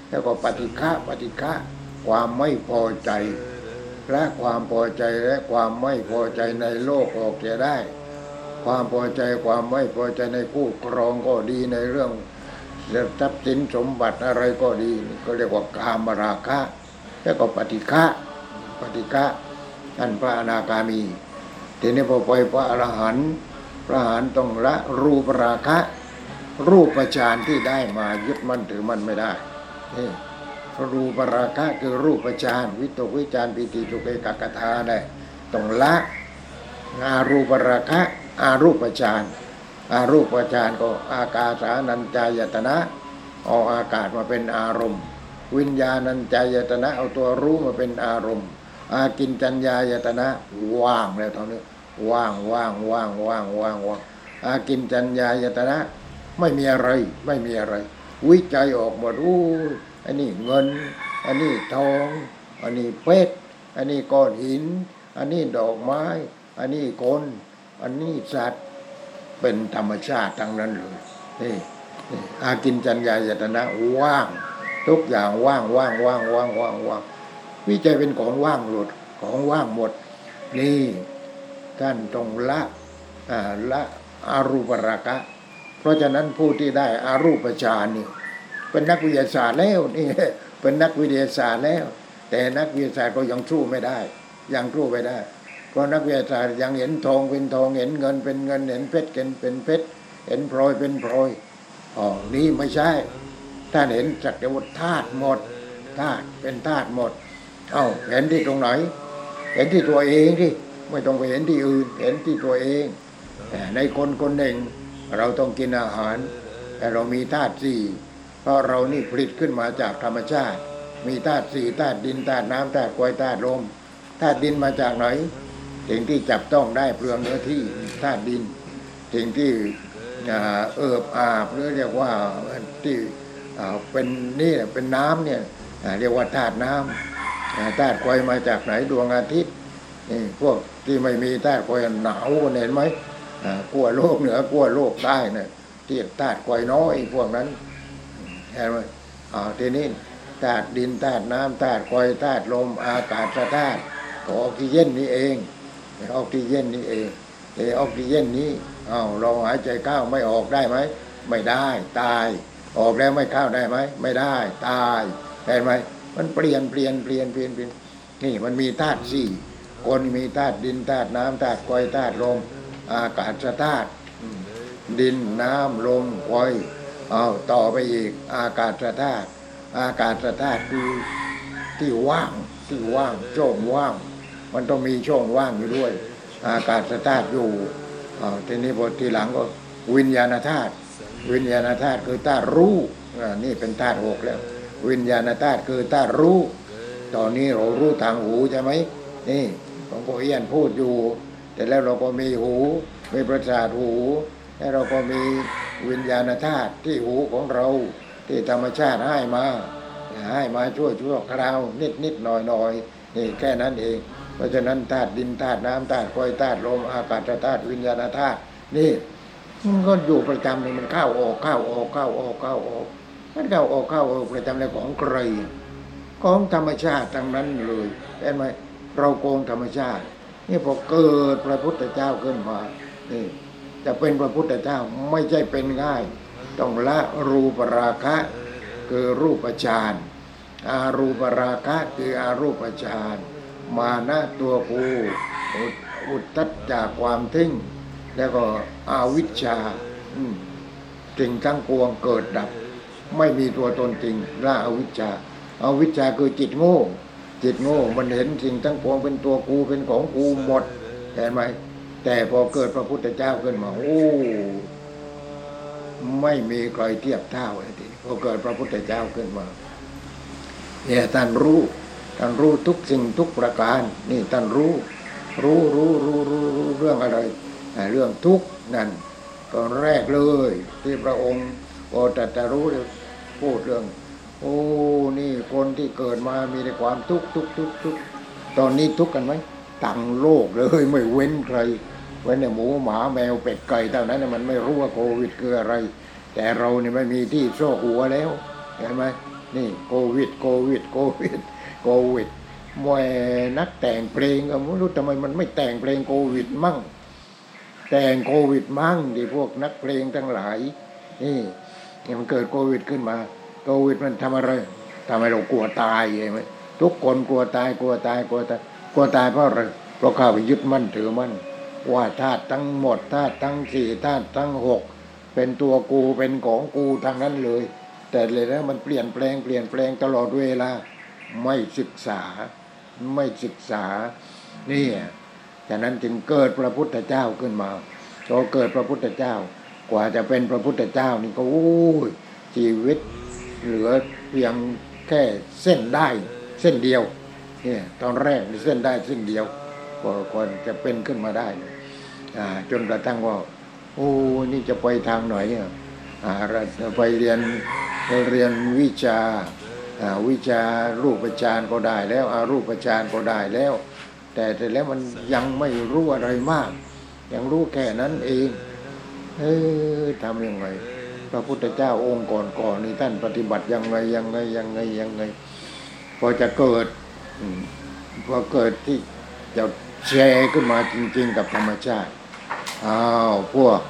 แล้วก็ปฏิฆะปฏิฆะความไม่พอใจและความพอใจและความไม่พอใจในโลกออกจะได้ความพอใจความไม่พอใจในคู่ครองก็ดีในเรื่องทรัพย์สินสมบัติอะไรก็ดีก็เรียกว่ากามราคะแล้วก็ปฏิฆะปฏิฆะนั่นพระอนาคามีทีนี้พอไปพระอรหันต์พระอรหันต์ต้องละรูปราคะรูปฌานที่ได้มายึดมั่นถือมั่นไม่ได้นี่รูปราคะคือรูปฌานวิตกวิจารปิติสุขเอกคตาเนี่ยต้องละอารูปราคะอารูปฌานอารูปฌานก็อากาสานัญจายตนะเอาอากาศมาเป็นอารมณ์วิญญาณัญจายตนะเอาตัวรู้มาเป็นอารมณ์อากินจัญญายตนะว่างแล้วเท่านี้ว่างว่างว่างว่างว่างว่างอากินจัญญายตนะไม่มีอะไรไม่มีอะไรวิจัยออกหมดอู้อันนี้เงินอันนี้ทองอันนี้เพชรอันนี้ก้อนหินอันนี้ดอกไม้อันนี้คนอันนี้สัตว์เป็นธรรมชาติทั้งนั้นเลยนี่อากินจัญญายตนะว่างทุกอย่างว่างว่างว่างว่างว่างว่างวิจัยเป็นของว่างหลุดของว่างหมดนี่ท่านต้องละอ่าละอรูปราคะเพราะฉะนั้นผู้ที่ได้อารูปฌานนี่เป็นนักวิทยาศาสตร์แล้วนี่เป็นนักวิทยาศาสตร์แล้วแต่นักวิทยาศาสตร์ก็ยังสู้ไม่ได้ยังสู้ไม่ได้เพราะนักวิทยาศาสตร์ยังเห็นทองเป็นทองเห็นเงินเป็นเงินเห็นเพชรเป็นเพชรเห็นพลอยเป็นพลอยอ๋อนี่ไม่ใช่ท่านเห็นสักแต่ว่าธาตุหมดธาตุเป็นธาตุหมดเอ้าเห็นที่ตรงไหนเห็นที่ตัวเองที่ ไม่ต้องไปเห็นที่อื่นเห็นที่ตัวเองในคนคนหนึ่งเราต้องกินอาหารแต่เรามีธาตุสี่เพราะเรานี่ผลิตขึ้นมาจากธรรมชาติมีธาตุสี่ธาตุดินธาตุน้ำธาตุไฟธาตุลมธาตุดินมาจากไหนสิ่งที่จับต้องได้เปลืองเนื้อที่ธาตุดินสิ่งที่เอิบอาบหรือเรียกว่าที่เป็นนี่เป็นน้ำเนี่ยเรียกว่าธาตุน้ำธาตุไฟมาจากไหนดวงอาทิตย์พวกที่ไม่มีธาตุไฟหนาวเห็นไหมขั้วโลกเหนือขั้วโลกใต้เนี่ยที่ธาตุไฟน้อยพวกนั้นเห็นไหมอ๋อทีนี้ธาตุดินธาตุน้ำธาตุไฟธาตุลมอากาศธาตุออกซิเจนนี่เองออกซิเจนนี่เองไอออกซิเจนนี้อ้าวเราหายใจเข้าไม่ออกได้ไหมไม่ได้ตายออกแล้วไม่เข้าได้ไหมไม่ได้ตายเห็นไหมมันเปลี่ยนเปลี่ยนเปลี่ยนเปลี่ยนเปลี่ยนนี่มันมีธาตุสี่คนมีธาตุดินธาตุน้ำธาตุไฟธาตุลมอากาศธาตุดินน้ำลมไฟอ้าวต่อไปอีกอากาศธาตุอากาศธาตุคือที่ว่างที่ว่างช่องว่างมันต้องมีช่องว่างอยู่ด้วยอากาศธาตุอยู่ทีนี้บทที่หลังก็วิญญาณธาตุวิญญาณธาตุคือธาตุรู้นี่เป็นธาตุหกแล้ววิญญาณธาตุคือธาตุรู้ตอนนี้เรารู้ทางหูใช่ไหมนี่ของโกเอี้ยนพูดอยู่แต่แล้วเราก็มีหูมีประสาทหูแล้วเราก็มีวิญญาณธาตุที่หูของเราที่ธรรมชาติให้มาให้มาช่วยชั่วคราวนิดนิดหน่อยหน่อยนี่แค่นั้นเองเพราะฉะนั้นธาตุดินธาตุน้ำธาตุไฟธาตุลมอากาศธาตุวิญญาณธาตุนี่มันก็อยู่ประจำเลยมันเข้าออกเข้าออกเข้าออกเข้าออกมันเข้าออกเข้าออกประจำเลยของใครของธรรมชาติทั้งนั้นเลยเห็นไหมเราโกงธรรมชาตินี่พอเกิดพระพุทธเจ้าขึ้นมานี่จะเป็นพระพุทธเจ้าไม่ใช่เป็นง่ายต้องละรูปราคะคือรูปฌานอารูปราคะคืออารูปฌานมานะตัวกูอุทธัจจะความทิ้งแล้วก็อวิชชาสิ่งทั้งปวงเกิดดับไม่มีตัวตนจริงละอวิชชาอวิชชาคือจิตโง่จิตโง่มันเห็นสิ่งทั้งปวงเป็นตัวกูเป็นของกูหมดเห็นไหมแต่พอเกิดพระพุทธเจ้าขึ้นมาโอ้ไม่มีใครเทียบเท่าเลยทีพอเกิดพระพุทธเจ้าขึ้นมาเนี่ยท่านรู้ท่านรู้ทุกสิ่งทุกประการนี่ท่านรู้รู้รู้รู้รู้รู้เรื่องอะไรเรื่องทุกข์นั่นก็แรกเลยที่พระองค์พอตรัสรู้พูดเรื่องโอ้นี่คนที่เกิดมามีแต่ความทุกข์ทุกข์ทุกข์ทุกข์ตอนนี้ทุกข์กันไหมตั้งโลกเลยไม่เว้นใครเว้นแต่หมูหมาแมวเป็ดไก่เท่านั้นมันไม่รู้ว่าโควิดคืออะไรแต่เราเนี่ยไม่มีที่โซกหัวแล้วเห็นไหมนี่โควิดโควิดโควิดโควิดมวยนักแต่งเพลงก็ไม่รู้ทำไมมันไม่แต่งเพลงโควิดมั่งแต่งโควิดมั่งดิพวกนักเพลงทั้งหลายนี่มันเกิดโควิดขึ้นมาโควิดมันทำอะไรทำให้เรากลัวตายใช่ไหมทุกคนกลัวตายกลัวตายกลัวตายกลัวตายเพราะอะไรเพราะข้าไปยึดมั่นถือมั่นว่าธาตุทั้งหมดธาตุทั้งสี่ธาตุทั้งหกเป็นตัวกูเป็นของกูทั้งนั้นเลยแต่เลยนะมันเปลี่ยนแปลงเปลี่ยนแปลงตลอดเวลาไม่ศึกษาไม่ศึกษานี่จากนั้นจึงเกิดพระพุทธเจ้าขึ้นมาพอเกิดพระพุทธเจ้ากว่าจะเป็นพระพุทธเจ้านี่ก็อู้ชีวิตเหลือเพียงแค่เส้นได้เส้นเดียวเนี่ยตอนแรกมีเส้นได้เส้นเดียวพอคนจะเป็นขึ้นมาได้อ่าจนกระทั่งว่าโอ้นี่จะไปทางไหนอ่ะอ่าไปเรียนเรียนวิชาวิชารูปฌานก็ได้แล้วอารูปฌานก็ได้แล้วแต่แต่แล้วมันยังไม่รู้อะไรมากยังรู้แค่นั้นเองเออทำยังไงพระพุทธเจ้าองค์ก่อนๆนี่ท่านปฏิบัติยังไงยังไงยังไงยังไงพอจะเกิดพอเกิดที่จะแชร์ขึ้นมาจริงๆกับธรรมชาติอ้าวพวก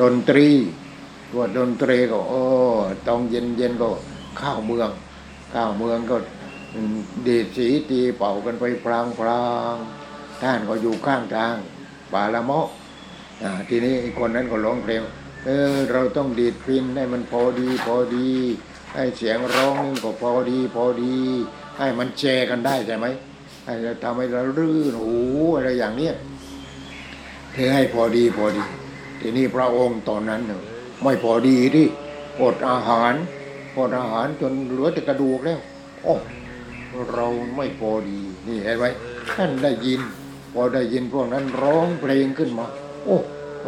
ดนตรีพวกดนตรีก็โอ้ตอนเย็นๆก็เข้าเมืองข้าวเมืองก็ดีดสีตีเป่ากันไปพลางพลางท่านก็อยู่ข้างทางป่าละเมาะทีนี้คนนั้นก็ร้องเพลงเออเราต้องดีดพินให้มันพอดีพอดีให้เสียงร้องนี่ก็พอดีพอดีให้มันแชร์กันได้ใช่ไหม อาจจะทำให้เรารื้อหูอะไรอย่างนี้เธอให้พอดีพอดีทีนี้พระองค์ตอนนั้นไม่พอดีที่อดอาหารอดอาหารจนเหลือแต่กระดูกแล้วโอ้เราไม่พอดีนี่เห็นไหมท่านได้ยินพอได้ยินพวกนั้นร้องเพลงขึ้นมาโอ้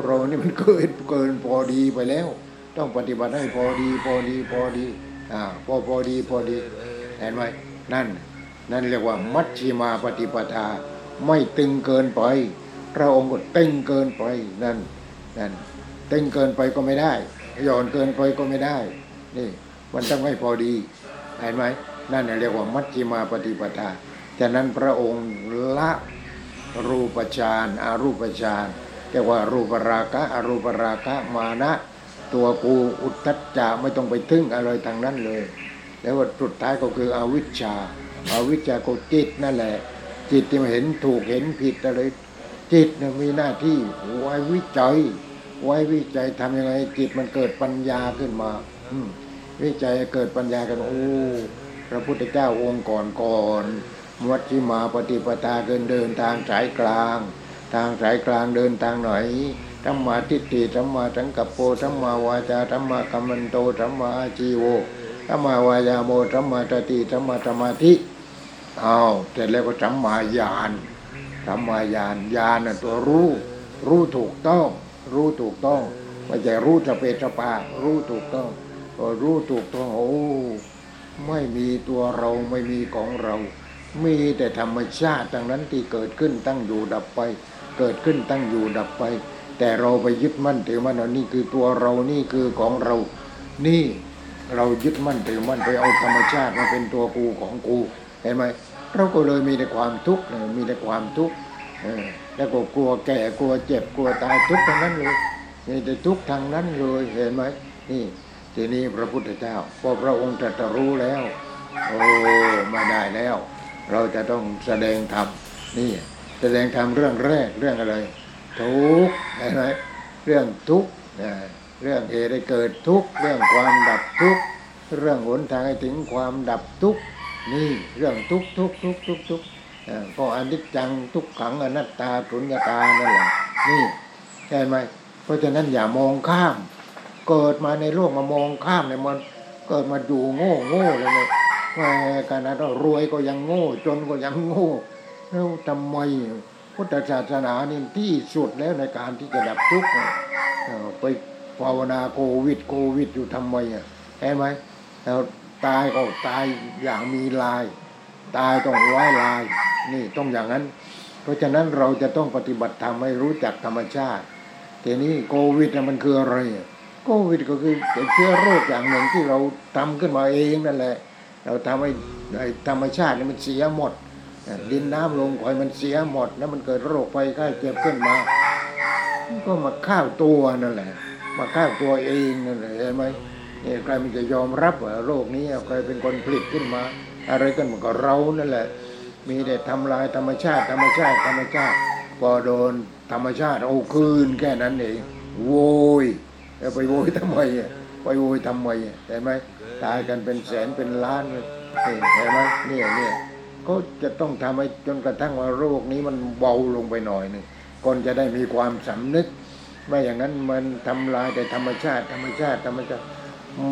เรานี่มันเกินเกินพอดีไปแล้วต้องปฏิบัติให้พอดีพอดีพอดีอ่าพอพอดีพอดีเห็นไหมนั่นนั่นเรียกว่ามัชฌิมาปฏิปทาไม่ตึงเกินไปพระองค์ก็ตึงเกินไปนั่นนั่นตึงเกินไปก็ไม่ได้หย่อนเกินไปก็ไม่ได้นี่มันต้องให้พอดีเห็นไหมนั่นเรียกว่ามัชฌิมาปฏิปทาฉะนั้นพระองค์ละรูปฌานอรูปฌานเรียกว่ารูปราคะอรูปราคะมานะตัวกูอุทธัจจะไม่ต้องไปทึ่งอะไรทางนั้นเลยแล้วสุดท้ายก็คืออวิชชาอวิชชาก็จิตนั่นแหละจิตที่มาเห็นถูกเห็นผิดอะไรจิตเนี่ยมีหน้าที่ไว้วิจัยไว้วิจัยทำยังไงจิตมันเกิดปัญญาขึ้นมาวิจัยเกิดปัญญากันโอ้พระพุทธเจ้าองค์ก่อนก่อนมัชฌิมาปฏิปทาเดินเดินทางสายกลางทางสายกลางเดินทางไหนธัมมาทิฏฐิธัมมาสังกัปโปธัมมาวาจาธัมมากัมมันโตธัมมาอาจีโวธัมมาวายาโมธัมมาสติธัมมาสมาธิอ้าวเสร็จแล้วก็ธัมมาญาณธัมมาญาณญาณน่ะตัวรู้รู้ถูกต้องรู้ถูกต้องไม่ใช่รู้สเปสปารู้ถูกต้องก็รู้ถูกต้องโอ้ไม่มีตัวเราไม่มีของเรามีแต่ธรรมชาติทั้งนั้นที่เกิดขึ้นตั้งอยู่ดับไปเกิดขึ้นตั้งอยู่ดับไปแต่เราไปยึดมั่นถือมั่นว่านี่คือตัวเรานี่คือของเรานี่เรายึดมั่นถือมั่นไปเอาธรรมชาติมาเป็นตัวกูของกูเห็นไหมเราก็เลยมีแต่ความทุกข์มีแต่ความทุกข์แล้วก็กลัวแก่กลัวเจ็บกลัวตายทุกข์ทั้งนั้นเลยมีแต่ทุกข์ทั้งนั้นเลยเห็นไหมนี่ทีนี้พระพุทธเจ้าพอพระองค์ตรัสรู้แล้วโอ้มาได้แล้วเราจะต้องแสดงธรรมนี่แสดงธรรมเรื่องแรกเรื่องอะไรทุกข์เห็นไหมเรื่องทุกข์เรื่องเหตุให้เกิดทุกข์เรื่องความดับทุกข์เรื่องหนทางให้ถึงความดับทุกข์นี่เรื่องทุกข์ทุกข์ทุกข์ทุกข์ทุกข์ก็อนิจจังทุกขังอนัตตาสุญญตานั่นแหละนี่เห็นไหมเพราะฉะนั้นอย่ามองข้ามเกิดมาในโลกมามองข้ามเนี่ยมันเกิดมาอยู่โง่โง่เลยเนี่ยแม้ขนาดเรารวยก็ยังโง่จนก็ยังโง่แล้วทำไมพุทธศาสนานี่ที่สุดแล้วในการที่จะดับทุกข์ไปภาวนาโควิดโควิดอยู่ทำไมอ่ะเห็นไหมแล้วตายก็ตายอย่างมีลายตายต้องไว้ลายนี่ต้องอย่างนั้นเพราะฉะนั้นเราจะต้องปฏิบัติธรรมให้รู้จักธรรมชาติทีนี้โควิดมันคืออะไรโควิดก็คือเชื้อโรคอย่างหนึ่งที่เราทำขึ้นมาเองนั่นแหละเราทำให้ธรรมชาตินี่มันเสียหมดดินน้ำลมคอยมันเสียหมดแล้วมันเกิดโรคไปไข้เจ็บขึ้นมาก็มาฆ่าตัวนั่นแหละมาฆ่าตัวเองนั่นแหละเห็นไหมเนี่ยใครมันจะยอมรับว่าโรคนี้ใครเป็นคนผลิตขึ้นมาอะไรกันมันก็เรานั่นแหละมีแต่ทำลายธรรมชาติธรรมชาติธรรมชาติพอโดนธรรมชาติเอาคืนแค่นั้นเองโวยแล้วไปโวยทำไมอ่ะไปโวยทำไมอ่ะเห็นไหมตายกันเป็นแสนเป็นล้านเลยเห็นไหมเนี่ยเนี่ยก็จะต้องทำให้จนกระทั่งว่าโรคนี้มันเบาลงไปหน่อยนึงก่อนจะได้มีความสำนึกไม่อย่างนั้นมันทำลายแต่ธรรมชาติธรรมชาติธรรมชาติ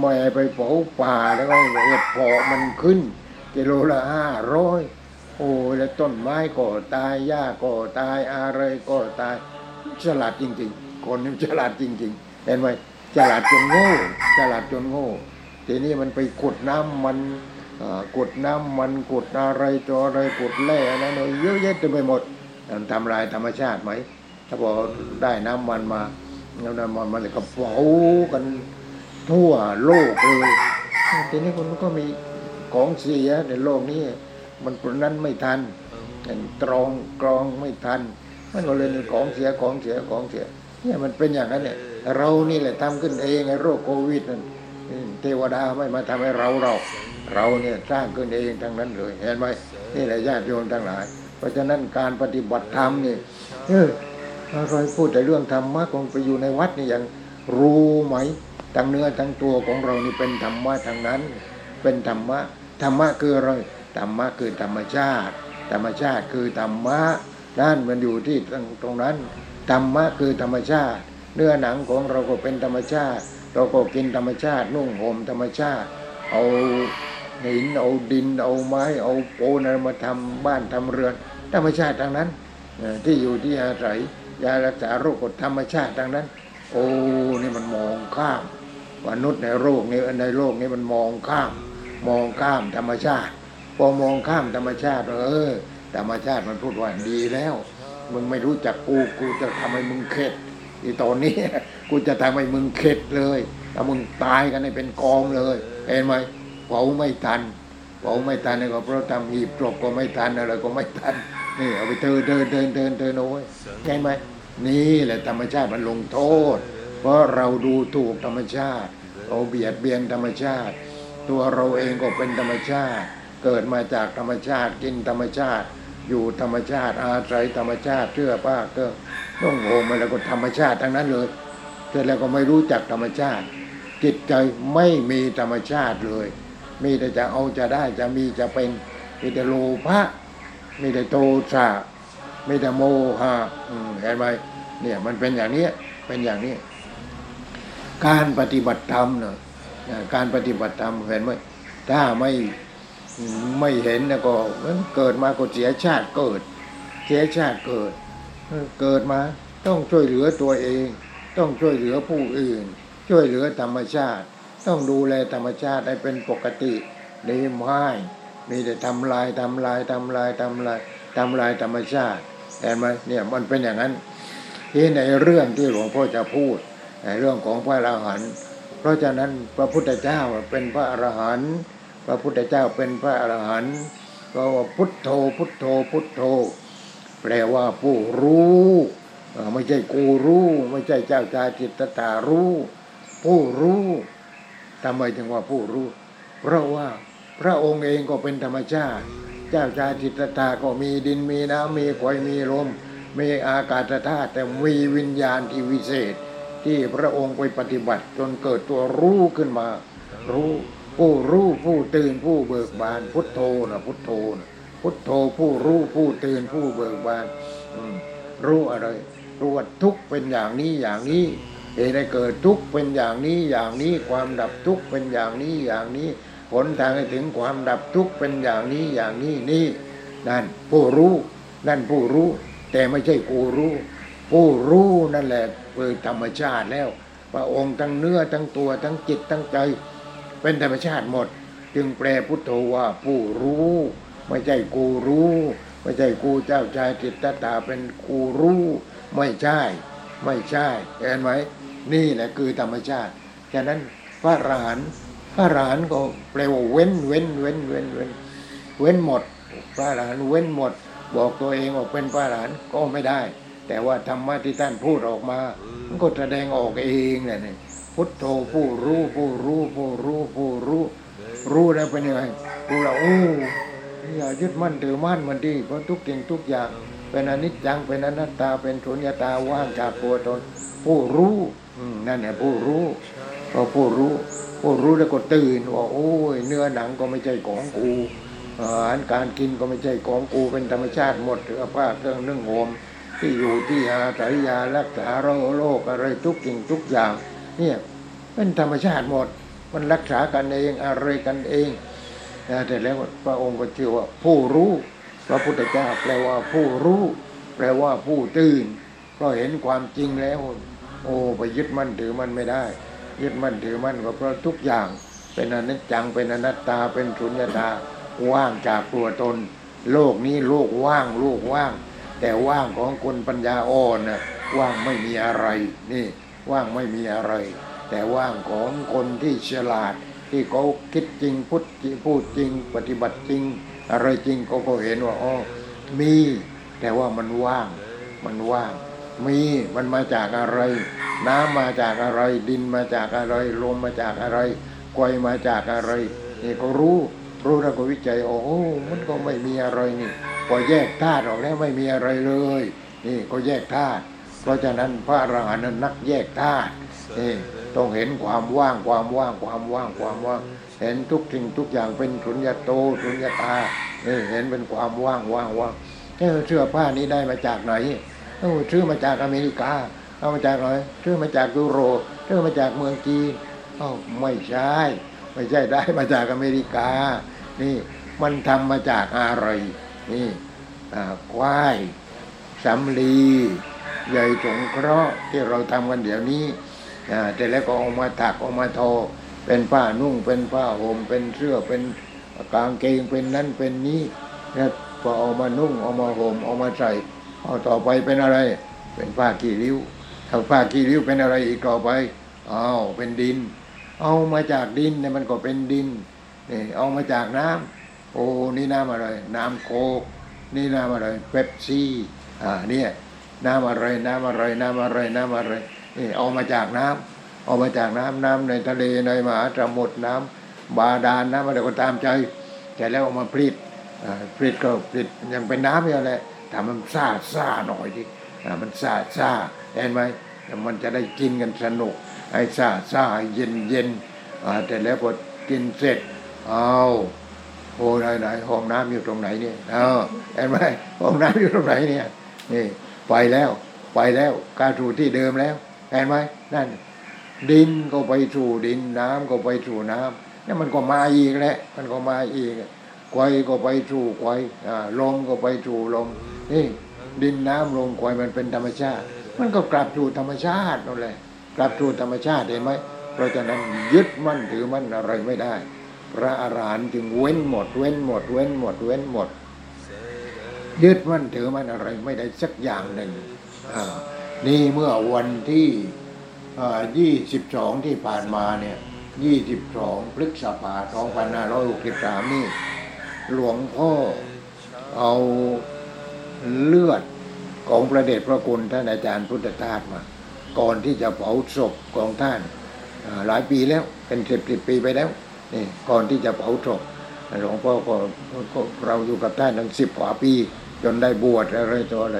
ไม่ไปเผาป่าแล้วก็เห็ดเพาะมันขึ้นกิโลละห้าร้อยโอ้แล้วต้นไม้ก็ตายหญ้าก็ตายอะไรก็ตายฉลาดจริงๆคนนี้ฉลาดจริงๆเห็นไหมฉลาดจนโง่ฉลาดจนโง่ทีนี้มันไปขุดน้ำมันขุดน้ำมันขุดอะไรต่ออะไรขุดแร่อะไรน้อยเยอะแยะเต็มไปหมดทำลายธรรมชาติไหมถ้าพอได้น้ำมันมาแล้วน้ำมันมันก็เผากันทั่วโลกเลยทีนี้คนก็มีของเสียในโลกนี้มันคนนั้นไม่ทันตรองกรองไม่ทันมันก็เลยมีของเสียของเสียของเสียเนี่ยมันเป็นอย่างนั้นเนี่ยเรานี่แหละทำขึ้นเองไอ้โรคโควิดนั่นเทวดาไม่มาทำให้เราเราเราเนี่ยสร้างขึ้นเองทั้งนั้นเลยเห็นไหมนี่แหละญาติโยมทั้งหลายเพราะฉะนั้นการปฏิบัติธรรมนี่เออเราพูดแต่เรื่องธรรมะคงไปอยู่ในวัดนี่ยังรู้ไหมทั้งเนื้อทั้งตัวของเรานี่เป็นธรรมะทั้งนั้นเป็นธรรมะธรรมะคืออะไรธรรมะคือธรรมชาติ ธรรมชาติคือธรรมะนั่นมันอยู่ที่ตรงนั้นธรรมะคือธรรมชาติเนื้อหนังของเราก็เป็นธรรมชาติเราก็กินธรรมชาตินุ่งห่มธรรมชาติเอาหินเอาดินเอาไม้เอาปูนอะไรมาทำบ้านทำเรือนธรรมชาติทั้งนั้นที่อยู่ที่อาศัยยารักษาโรคก็ธรรมชาติทั้งนั้นโอ้นี่มันมองข้ามมนุษย์ในโลกนี้ในโลกนี้มันมองข้ามมองข้ามธรรมชาติพอมองข้ามธรรมชาติเออธรรมชาติมันพูดว่าดีแล้วมึงไม่รู้จักกูกูจะทำให้มึงเข็ดอีตอนนี้กูจะทำให้มึงเข็ดเลยถ้ามึงตายกันให้เป็นกองเลยเห็นไหมเผาไม่ทันเผาไม่ทันก็เพราะทำหีบศพก็ไม่ทันอะไรก็ไม่ทันนี่เอาไปเดินเดินเดินเดินเดินโอ้ยใช่ไหมนี่แหละธรรมชาติมันลงโทษเพราะเราดูถูกธรรมชาติเราเบียดเบียนธรรมชาติตัวเราเองก็เป็นธรรมชาติเกิดมาจากธรรมชาติกินธรรมชาติอยู่ธรรมชาติอาศัยธรรมชาติเชื่อป้าก็ต้องโง่มาแล้วก็ธรรมชาติทั้งนั้นเลยแต่แล้วก็ไม่รู้จักธรรมชาติจิตใจไม่มีธรรมชาติเลยมีแต่จะเอาจะได้จะมีจะเป็นมีแต่โลภะมีแต่โทสะมีแต่โมหะเห็นไหมเนี่ยมันเป็นอย่างนี้เป็นอย่างนี้การปฏิบัติธรรมเนี่ยการปฏิบัติธรรมเห็นไหมถ้าไม่ไม่เห็นนะก็เกิดมาก็เสียชาติเกิดเสียชาติเกิดเกิดมาต้องช่วยเหลือตัวเองต้องช่วยเหลือผู้อื่นช่วยเหลือธรรมชาติต้องดูแลธรรมชาติให้เป็นปกติได้ไม่มีแต่ทำลายทำลายทำลายทำลายทำลายธรรมชาติเห็นไหมเนี่ยมันเป็นอย่างนั้นที่ในเรื่องที่หลวงพ่อจะพูดในเรื่องของพระอรหันต์เพราะฉะนั้นพระพุทธเจ้าเป็นพระอรหันต์พระพุทธเจ้าเป็นพระอรหันต์ก็ว่าพุทโธพุทโธพุทโธแปลว่าผู้รู้ไม่ใช่กูรู้ไม่ใช่เจ้าชายจิตตารู้ผู้รู้ทำไมถึงว่าผู้รู้เพราะว่าพระองค์เองก็เป็นธรรมชาติเจ้าชายจิตตาก็มีดินมีน้ำมีไฟมีลมมีอากาศธาตุแต่มีวิญญาณที่วิเศษที่พระองค์ไปปฏิบัติจนเกิดตัวรู้ขึ้นมารู้ผู้รู้ผู้ตื่นผู้เบิกบานพุทโธนะพุทโธนะพุทโธผู้รู้ผู้ตื่นผู้เบิกบานรู้อะไรรู้ว่าทุกข์เป็นอย่างนี้อย่างนี้เหตุให้เกิดทุกข์เป็นอย่างนี้อย่างนี้ความดับทุกข์เป็นอย่างนี้อย่างนี้ผลทางให้ถึงความดับทุกข์เป็นอย่างนี้อย่างนี้นี่นั่นผู้รู้นั่นผู้รู้แต่ไม่ใช่กูรู้ผู้รู้นั่นแหละเป็นธรรมชาติแล้วพระองค์ทั้งเนื้อทั้งตัวทั้งจิตทั้งใจเป็นธรรมชาติหมดจึงแปลพุทโธว่าผู้รู้ไม่ใช่กูรู้ไม่ใช่กูเจ้าชายจิตตตาเป็นกูรู้ไม่ใช่ไม่ใช่เห็นไหมนี่แหละคือธรรมชาติฉะนั้นพระอรหันต์พระอรหันต์ก็แปลว่าเว้นเว้นเว้นเว้นเว้นเว้นหมดพระอรหันต์เว้นหมดบอกตัวเองว่าเป็นพระอรหันต์ก็ไม่ได้แต่ว่าธรรมะที่ท่านพูดออกมามันก็แสดงออกเองแหละนี่พุทโธผู้รู้ผู้รู้ผู้รู้ผู้รู้รู้แล้วเป็นยังไงรู้แล้วโอ้อย่ายึดมั่นถือมั่นมันดีเพราะทุกสิ่งทุกอย่างเป็นอนิจจังเป็นอนัตตาเป็นสุญญตาว่างจากตัวตนผู้รู้นั่นแหละผู้รู้ก็ผู้รู้ผู้รู้แล้วก็ตื่นว่าโอ้ยเนื้อหนังก็ไม่ใช่ของกูอาหารการกินก็ไม่ใช่ของกูเป็นธรรมชาติหมดเสื้อผ้าเครื่องนึ่งห่มที่อยู่ที่อาศัยยารักษาโรคอะไรทุกสิ่งทุกอย่างเนี่ยเป็นธรรมชาติหมดมันรักษากันเองอะไรกันเองแต่แล้วพระองค์ก็ชื่อว่าผู้รู้พระพุทธเจ้าแปลว่าผู้รู้แปลว่าผู้ตื่นเพราะเห็นความจริงแล้วโอ้ไปยึดมั่นถือมันไม่ได้ยึดมั่นถือมันก็เพราะทุกอย่างเป็นอนิจจังเป็นอนัตตาเป็นสุญญตาว่างจากตัวตนโลกนี้โลกว่างโลกว่างแต่ว่างของคนปัญญาอ่อนน่ะว่างไม่มีอะไรนี่ว่างไม่มีอะไรแต่ว่างของคนที่ฉลาดที่เขาคิดจริงพูดจริงพูดจริงปฏิบัติจริงอะไรจริงเขาก็เห็นว่าอ๋อมีแต่ว่ามันว่างมันว่างมีมันมาจากอะไรน้ำมาจากอะไรดินมาจากอะไรลมมาจากอะไรไฟมาจากอะไรนี่เขารู้รู้แล้วก็วิจัยโอ้มันก็ไม่มีอะไรนี่พอแยกธาตุออกแล้วไม่มีอะไรเลยนี่เขาแยกธาตุเพราะฉะนั้นพระอรหันต์นักแยกธาตุนี่ต้องเห็นความว่างความว่างความว่างความว่างเห็นทุกสิ่งทุกอย่างเป็นสุญญโตสุญญตา เห็นเป็นความว่างว่างว่างเออเสื้อผ้านี้ได้มาจากไหนเออซื้อมาจากอเมริกาเอามาจากไหนซื้อมาจากยุโรปซื้อมาจากเมืองจีนอ้าวไม่ใช่ไม่ใช่ได้มาจากอเมริกานี่มันทำมาจากอะไรนี่ควายสำลีใยสงเคราะห์ที่เราทำกันเดี๋ยวนี้แต่แล้วก็เอามาถักเอามาทอเป็นผ้านุ่งเป็นผ้าห่มเป็นเสื้อเป็นกางเกงเป็นนั่นเป็นนี้แล้วพอเอามานุ่งเอามาห่มเอามาใส่เอาต่อไปเป็นอะไรเป็นผ้าขี้ริ้วถ้าผ้าขี้ริ้วเป็นอะไรอีกต่อไปอ้าวเป็นดินเอามาจากดินเนี่ยมันก็เป็นดินนี่เอามาจากน้ำโอ้นี่น้ำอะไรน้ำโคกนี่น้ำอะไรเป๊ปซี่อ่าเนี่ยน้ำอะไรน้ำอะไรน้ำอะไรน้ำอะไรนี่เอามาจากน้ำเอามาจากน้ำน้ำในทะเลในมหาสมุทรน้ำบาดาลน้ำอะไรก็ตามใจแต่แล้วเอามาผลิตอ่าผลิตก็ผลิตยังเป็นน้ำอยู่แหละแต่มันซ่าซ่าหน่อยดิอ่ามันซ่าซ่าเห็นไหมมันจะได้กินกันสนุกไอ้ซ่าซ่าเย็นเย็นอ่าแต่แล้วพอกินเสร็จเอาโอ้ไหนไหนห้องน้ำอยู่ตรงไหนเนี่ยเออเห็นไหมห้องน้ำอยู่ตรงไหนเนี่ยนี่ไปแล้วไปแล้วกาสู่ที่เดิมแล้วเห็นไหมนั่นดินก็ไปสู่ดินน้ำก็ไปสู่น้ำนี่มันก็มาอีกแหละมันก็มาอีกไกวก็ไปสู่ไกวอ่าลมก็ไปสู่ลมนี่ดินน้ำลมไกวมันเป็นธรรมชาติมันก็กลับสู่ธรรมชาตินั่นแหละกลับสู่ธรรมชาติเห็นไหมเพราะฉะนั้นยึดมั่นถือมั่นอะไรไม่ได้พระอรหันต์จึงเว้นหมดเว้นหมดเว้นหมดเว้นหมดยึดมั่นถือมั่นอะไรไม่ได้สักอย่างหนึ่งนี่เมื่อวันที่ยี่สิบสองที่ผ่านมาเนี่ยยี่สิบสองพฤษภาคมสองพันห้าร้อยหกสิบสามนี่หลวงพ่อเอาเลือดของพระเดชพระคุณท่านอาจารย์พุทธทาสมาก่อนที่จะเผาศพของท่านหลายปีแล้วเป็นสิบสิบปีไปแล้วนี่ก่อนที่จะเผาศพหลวงพ่อก็เราอยู่กับท่านตั้งสิบกว่าปีจนได้บวชอะไรต่ออะไร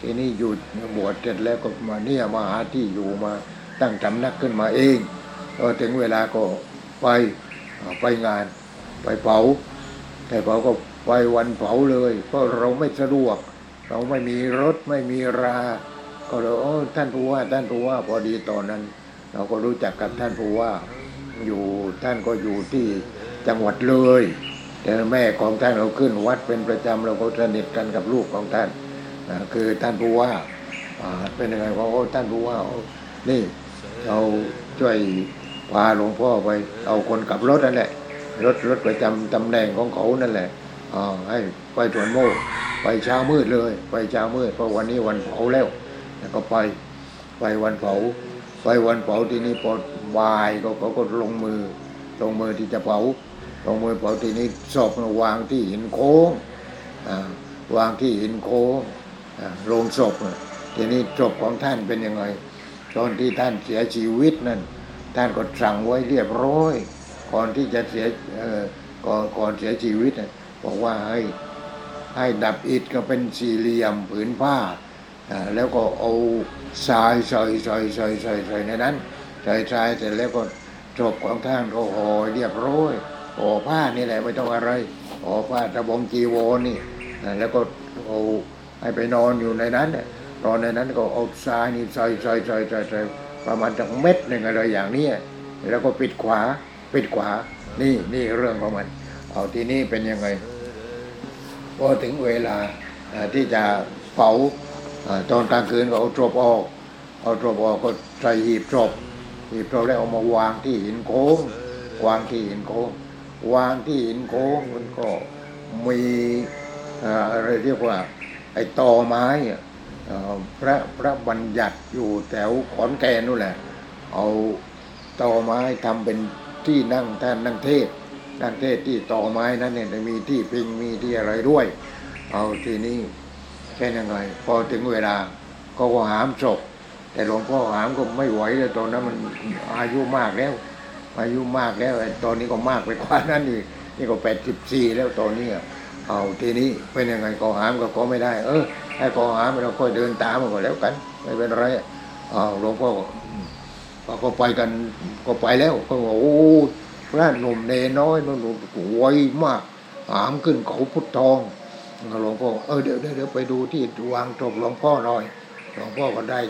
ทีนี้หยุดบวชเสร็จแล้วก็มาเนี่ยมาหาที่อยู่มาตั้งสำนักขึ้นมาเองพอถึงเวลาก็ไปไปงานไปเผาแต่เผาก็ไปวันเผาเลยเพราะเราไม่สะดวกเราไม่มีรถไม่มีราก็เลยโอ้ท่านผู้ว่าท่านผู้ว่าพอดีตอนนั้นเราก็รู้จักกับท่านผู้ว่าอยู่ท่านก็อยู่ที่จังหวัดเลยแต่แม่ของท่านเราขึ้นวัดเป็นประจำเราก็สนิทกันกับลูกของท่านคือท่านผู้ว่าเป็นยังไงเพราะท่านผู้ว่านี่เราช่วยพาหลวงพ่อไปเอาคนขับรถนั่นแหละรถรถประจำตำแหน่งของเขานั่นแหละให้ไปสวนโมกไปเช้ามืดเลยไปเช้ามืดเพราะวันนี้วันเผาแล้วแล้วก็ไปไปวันเผาไปวันเผาทีนี้พอบ่ายก็เขาก็ลงมือลงมือที่จะเผาลงมือเผาทีนี้ศพวางที่หินโค้งวางที่หินโค้งโรงศพทีนี้ศพของท่านเป็นยังไงตอนที่ท่านเสียชีวิตนั่นท่านก็สั่งไว้เรียบร้อยก่อนที่จะเสียก่อนก่อนเสียชีวิตบอกว่าให้ให้ดับอิฐก็เป็นสี่เหลี่ยมผืนผ้าแล้วก็เอาทรายใส่ใส่ใส่ใส่ใส่ในนั้นใส่ทรายเสร็จแล้วก็ศพของท่านก็ห่อเรียบร้อยห่อผ้านี่แหละไม่ต้องอะไรห่อผ้าตะบงจีวรนี่แล้วก็เอาให้ไปนอนอยู่ในนั้นนอนในนั้นก็เอาทรายนี่ใส่ใส่ใส่ใส่ใส่ประมาณจากเม็ดหนึ่งอะไรอย่างนี้แล้วก็ปิดขวาปิดขวานี่นี่เรื่องของมันเอาที่นี่เป็นยังไงพอถึงเวลาที่จะเผาตอนกลางคืนก็เอาศพออกเอาศพออกก็ใส่หีบศพหีบศพแล้วเอามาวางที่หินโค้งวางที่หินโค้งวางที่หินโค้งมันก็มีอะไรเรียกว่าไอ้ตอไม้พระพระบัญญัติอยู่แถวขอนแก่นนู่นแหละเอาตอไม้ทำเป็นที่นั่งท่านนั่งเทศนั่งเทศที่ตอไม้นั้นเนี่ยมีที่พิงมีที่อะไรด้วยเอาที่นี่แค่ยังไงพอถึงเวลาก็ก็หามศพแต่หลวงพ่อหามก็ไม่ไหวแล้วตอนนั้นมันอายุมากแล้วอายุมากแล้วตอนนี้ก็มากไปกว่านั้นอีกนี่ก็แปดสิบสี่แล้วตอนนี้เอาทีนี้เป็นยังไงก็หามก็ก็ไม่ได้เออให้ก็หามเราค่อยเดินตามมันก็แล้วกันไม่เป็นไรเอาหลวงพ่อก็ไปกันก็ไปแล้วก็โอ้พระหนุ่มเนน้อยมันโวยมาก ามขึ้นเขาพุทธทองหลวงพ่อเออเดี๋ยวเดี๋ยวไปดูที่วางศพหลวงพ่อหน่อยหลวงพ่อก็ได้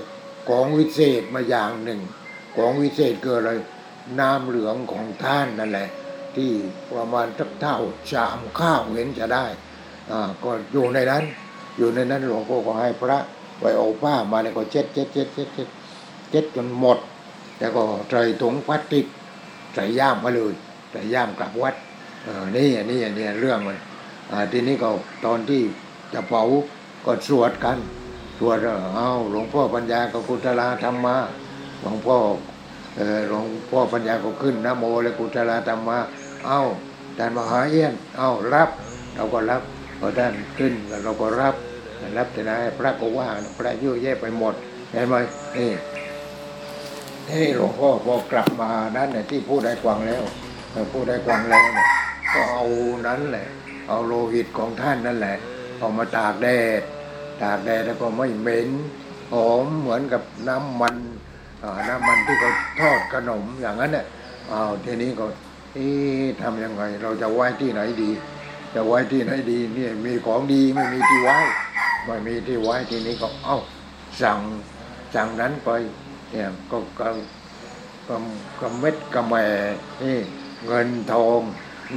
ของวิเศษมาอย่างหนึ่งของวิเศษคืออะไรน้ำเหลืองของท่านนั่นแหละที่ประมาณสักเท่าชามข้าวเห็นจะได้อ่าก็อยู่ในนั้นอยู่ในนั้นหลวงพ่อก็ให้พระไปเอาผ้ามาแล้วก็เช็ดเช็ดเช็ดเช็ดเช็ดเช็ดจนหมดแล้วก็ใส่ถุงพลาสติกใส่ย่ามมาเลยใส่ย่ามกลับวัดเออนี่อันนี้อันนี้เรื่องมันอ่าทีนี้ก็ตอนที่จะเผาก็สวดกันสวดเอ้าหลวงพ่อปัญญาก็กุศลธรรมะหลวงพ่อเออหลวงพ่อปัญญาก็ขึ้นนะโมและกุศลธรรมะเอ้าท่านมหาเอี้ยนเอ้ารับเราก็รับพอท่านขึ้นเราก็รับรับแต่นะพระก็ว่าพระเยอะแยะไปหมดเห็นไหมนี่นี่หลวงพ่อพอกลับมานั่นเนี่ยที่พูดได้กว้างแล้วพูดได้กว้างแล้วเนี่ยก็เอานั้นแหละเอาโลหิตของท่านนั่นแหละเอามาตากแดดตากแดดแล้วก็ไม่เหม็นหอมเหมือนกับน้ำมันน้ำมันที่เขาทอดขนมอย่างนั้นเนี่ยอ้าวทีนี้ก็ทำยังไงเราจะไว้ที่ไหนดีจะไว้ที่ไหนดีนี่มีของดีไม่มีที่ไว้ไม่มีที่ไว้ทีนี้ก็เอ้าสั่งสั่งนั้นไปเนี่ยก็กำกำกำเม็ดกำแหม่นี่เงินทอง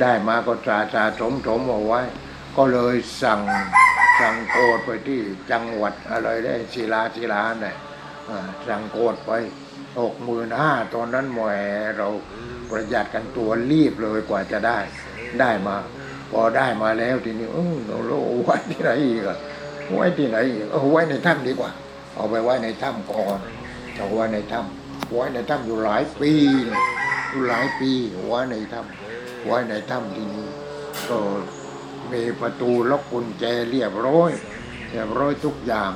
ได้มาก็ตราตราสมสมเอาไว้ก็เลยสั่งสั่งโกดไปที่จังหวัดอะไรได้ศิลาศิลาเนี่ยสั่งโกดไปหกหมื่นห้าตอนนั้นแหมเราประหยัดกันตัวรีบเลยกว่าจะได้ได้มาพอได้มาแล้วทีนี้เออเราไว้ที่ไหนอีกอะไว้ที่ไหนอีกเอาไว้ในถ้ำดีกว่าเอาไปไว้ในถ้ำก่อนเอาไว้ในถ้ำไว้ในถ้ำอยู่หลายปีอยู่หลายปีไว้ในถ้ำไว้ในถ้ำทีนี้ก็มีประตูล็อกกุญแจเรียบร้อยเรียบร้อยทุกอย่าง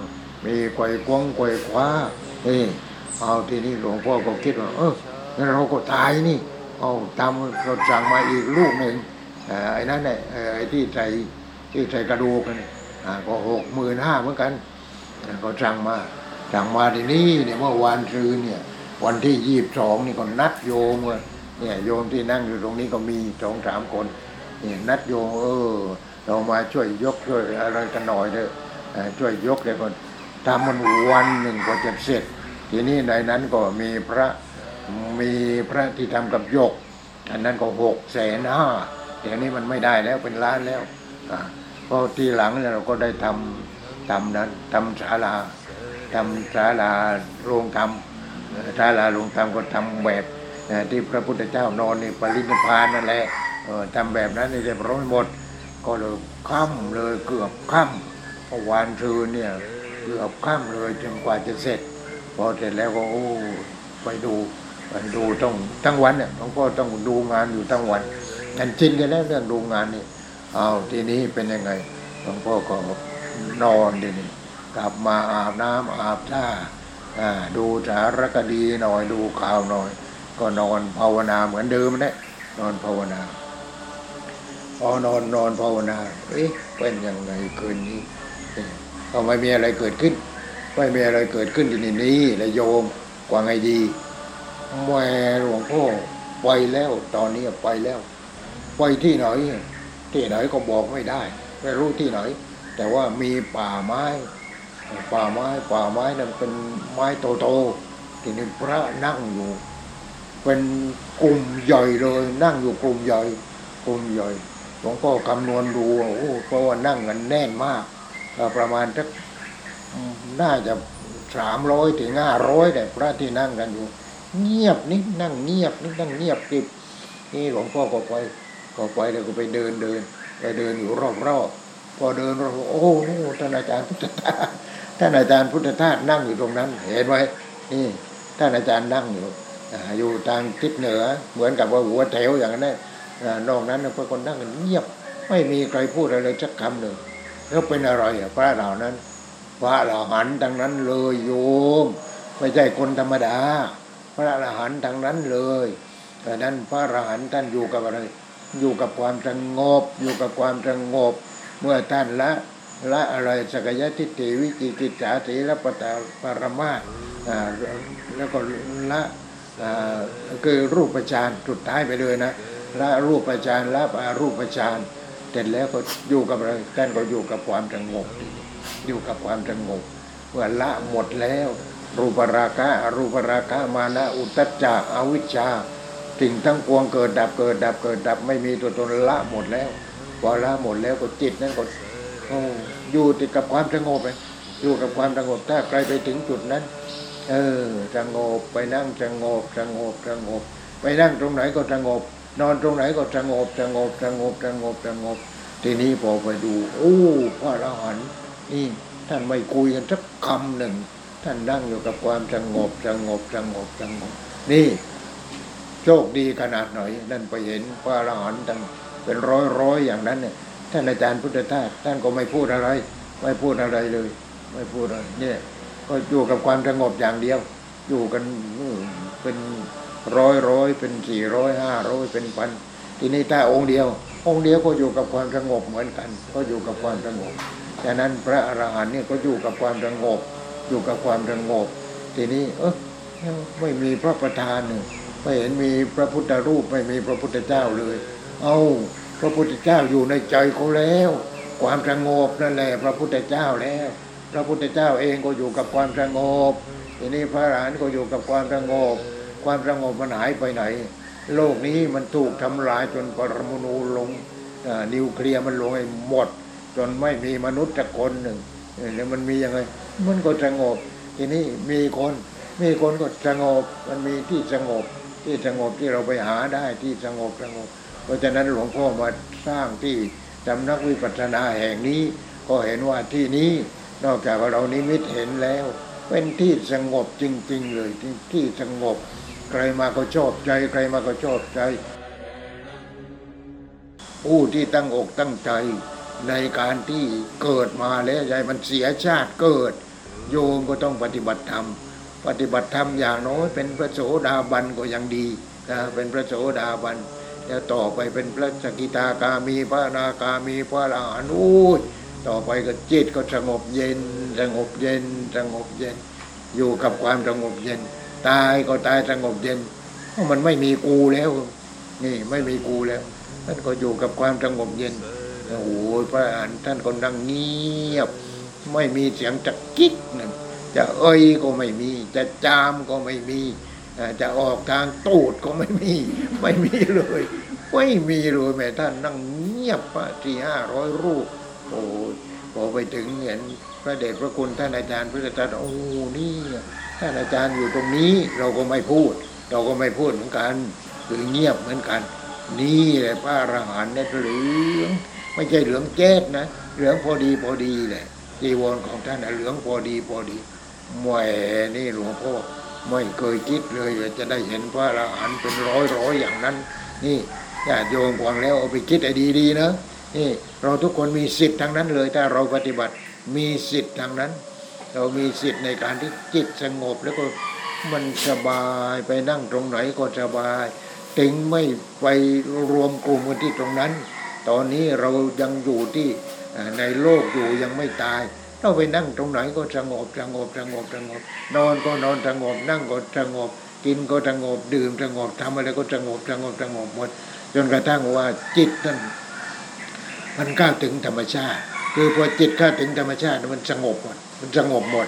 มีไขว่ควงไขว่คว้านี่เอาทีนี้หลวงพ่อก็คิดว่าเออเราก็ตายนี่เอาทำเราสั่งมาอีกลูกหนึ่งไอ้นั่นแหละไอ้ที่ใส่ที่ใส่กระดูกกันก็หกหมื่นห้าเหมือนกันก็สั่งมาสั่งมาที่นี่เนี่ยเมื่อวานซื้อเนี่ยวันที่ยี่สิบสองนี่ก็นัดโยมเนี่ยโยมที่นั่งอยู่ตรงนี้ก็มีสองสามคนเนี่ยนัดโยมเออเรามาช่วยยกช่วยอะไรกันหน่อยเถอะช่วยยกเลยก็ทำมันวันหนึ่งก็จะเสร็จทีนี้ในนั้นก็มีพระมีพระที่ทำกับยกอันนั้นก็หกแสนห้าแต่นี้มันไม่ได้แล้วเป็นล้านแล้วเพราะทีหลังเนี่ยเราก็ได้ทำทำนั้นทำศาลาทำศาลาโรงธรรมศาลาโรงธรรมก็ทำแบบที่พระพุทธเจ้านอนนี่ปรินิพพานนั่นแหละทำแบบนั้นนี่เรียบร้อยหมดก็เลยค่ำเลยเกือบค่ำเพราะวานคืนเนี่ยเกือบค่ำเลยจนกว่าจะเสร็จพอเสร็จแล้วก็โอ้ไปดูไปดูต้องทั้งวันเนี่ยหลวงพ่อต้องดูงานอยู่ทั้งวันอันจริงกันแล้วเรื่องโรงงานนี่เอาทีนี้เป็นยังไงหลวงพ่อก็นอนทีนี้กลับมาอาบน้ำอาบท่าดูสารคดีหน่อยดูข่าวหน่อยก็นอนภาวนาเหมือนเดิมนะนอนภาวนาพอนอนนอนภาวนาเอ๊ะเป็นยังไงคืนนี้ก็ไม่มีอะไรเกิดขึ้นไม่มีอะไรเกิดขึ้นทีนี้นี่และโยมกว่าไงดีแม่หลวงพ่อไปแล้วตอนนี้ไปแล้วไปที่ไหนที่ไหนก็บอกไม่ได้ไม่รู้ที่ไหนแต่ว่ามีป่าไม้ป่าไม้ป่าไม้นั้นเป็นไม้โตๆที่นี่พระนั่งอยู่เป็นกลุ่มใหญ่เลยนั่งอยู่กลุ่มใหญ่กลุ่มใหญ่หลวงพ่อคำนวณดูโอ้เพราะว่านั่งกันแน่นมากประมาณสักน่าจะสามร้อยถึงห้าร้อยแต่พระที่นั่งกันอยู่เงียบนี่นั่งเงียบนี่นั่งเงียบกริบนี่หลวงพ่อก็ไปก็ไปแล้วก็ไปเดินเดินไปเดินอยู่รอบๆพอเดินเราโอ้โหท่านอาจารย์พุทธทาสท่านอาจารย์พุทธทาสนั่งอยู่ตรงนั้นเห็นไหมนี่ท่านอาจารย์นั่งอยู่อยู่ทางทิศเหนือเหมือนกับว่าหัวแถวอย่างนั้นนอกนั้นคนคนนั่งเงียบไม่มีใครพูดอะไรเลยสักคำหนึ่งแล้วเป็นอะไรพระเหล่านั้นพระเหล่าหันทางนั้นเลยโยมไม่ใช่คนธรรมดาพระอรหันต์ทางนั้นเลยดังนั้นพระอรหันต์ท่านอยู่กับอะไรอยู่กับความสงบอยู่กับความสงบเมื่อท่านละละอะไรสักยะทิฏฐิวิจิกิจฉาสีลปตปรมาสอ่าแล้วก็ละอ่าคือรูปฌานสุดท้ายไปเลยนะละรูปฌานละอรูปฌาน เสร็จแล้วก็อยู่กับอะไรท่านก็อยู่กับความสงบอยู่กับความสงบเมื่อละหมดแล้วรูปราคะอรูปราคะมานะอุทธัจจะอวิชชาสิ่งทั้งปวงเกิดดับเกิดดับเกิดดับไม่มีตัวตนละหมดแล้วพอละหมดแล้วก็จิตนั้นก็อยู่ติดกับความสงบเลยอยู่กับความสงบถ้าใครไปถึงจุดนั้นเออสงบไปนั่งสงบสงบสงบไปนั่งตรงไหนก็สงบนอนตรงไหนก็สงบสงบสงบสงบสงบทีนี้พอไปดูโอ้พระอรหันต์นี่ท่านไม่คุยกันสักคำหนึ่งท่านนั่งอยู่กับความสงบสงบสงบสงบนี่โชคดีขนาดไหนนั่นไปเห็นพระอรหันต์ตั้งเป็นร้อยๆอย่างนั้นเนี่ยท่านอาจารย์พุทธทาสท่านก็ไม่พูดอะไรไม่พูดอะไรเลยไม่พูดอะไรเนี่ยก็อยู่กับความสงบอย่างเดียวอยู่กันเป็นร้อยร้อยเป็นสี่ร้อยห้าร้อยเป็นพันทีนี้ถ้าองค์เดียวองค์เดียวก็อยู่กับความสงบเหมือนกันก็อยู่กับความสงบฉะนั้นพระอรหันต์เนี่ยก็อยู่กับความสงบอยู่กับความสงบทีนี้เออไม่มีพระประธานเนี่ยไม่เห็นมีพระพุทธรูปไม่มีพระพุทธเจ้าเลยเอาพระพุทธเจ้าอยู่ในใจเขาแล้วความสงบนั่นแหละพระพุทธเจ้าแล้วพระพุทธเจ้าเองก็อยู่กับความสงบทีนี้พระอรหันต์ก็อยู่กับความสงบความสงบมันหายไปไหนโลกนี้มันถูกทำลายจนปรมาณูลงนิวเคลียร์มันลงไอ้หมดจนไม่มีมนุษย์สักคนหนึ่งแล้วมันมียังไงมันก็สงบทีนี้มีคนมีคนก็สงบมันมีที่สงบที่สงบที่เราไปหาได้ที่สงบสงบเพราะฉะนั้นหลวงพ่อมาสร้างที่สำนักวิปัสสนาแห่งนี้ก็เห็นว่าที่นี้นอกจากเรานิมิตเห็นแล้วเป็นที่สงบจริงๆเลยที่ที่สงบใครมาก็ชอบใจใครมาก็ชอบใจผู้ที่ตั้งอกตั้งใจในการที่เกิดมาแล้วใจมันเสียชาติเกิดโยมก็ต้องปฏิบัติธรรมปฏิบัติธรรมอย่างน้อยเป็นพระโสดาบันก็ยังดีนะเป็นพระโสดาบันแล้วต่อไปเป็นพระสกิทาคามีพระอนาคามีพระอรหันต์อู้ต่อไปก็จิตก็สงบเย็นสงบเย็นสงบเย็นอยู่กับความสงบเย็นตายก็ตายสงบเย็นเพราะมันไม่มีกูแล้วนี่ไม่มีกูแล้วท่านก็อยู่กับความสงบเย็นโอ้โหพระอรหันต์ท่านก็นั่งเงียบไม่มีเสียงจักกิ๊กหนึ่งจะเอ้ยก็ไม่มีจะจามก็ไม่มีจะออกทางตูดก็ไม่มีไม่มีเลยไม่มีเลยแม่ท่านนั่งเงียบป่ะสี่ห้าร้อยรูปโอ้พอไปถึงเห็นพระเดชพระคุณท่านอาจารย์พระอาจารย์โอ้นี่ท่านอาจารย์อยู่ตรงนี้เราก็ไม่พูดเราก็ไม่พูดเหมือนกันคือเงียบเหมือนกันนี่แหละพระอรหันต์เนี่ยเหลืองไม่ใช่เหลืองแจ๊ดนะเหลืองพอดีพอดีแหละจีวรของท่านเหลืองพอดีพอดีแหมนี่หลวงพ่อไม่เคยคิดเลยว่าจะได้เห็นพระอรหันต์เป็นร้อยๆอย่างนั้นนี่ญาติโยมฟังแล้วเอาไปคิดไอ้ดีๆนะนี่เราทุกคนมีสิทธิ์ทางนั้นเลยถ้าเราปฏิบัติมีสิทธิ์ทางนั้นเรามีสิทธิ์ในการที่จิตสงบแล้วก็มันสบายไปนั่งตรงไหนก็สบายถึงไม่ไปรวมกลุ่มกันที่ตรงนั้นตอนนี้เรายังอยู่ที่ในโลกอยู่ยังไม่ตายเราไปนั่งตรงไหนก็สงบสงบสงบสงบนอนก็นอนสงบนั่งก็สงบกินก็สงบดื่มสงบทำอะไรก็สงบสงบสงบหมดจนกระทั่งว่าจิตนั้นมันก้าวถึงธรรมชาติคือพอจิตก้าวถึงธรรมชาติมันสงบหมดมันสงบหมด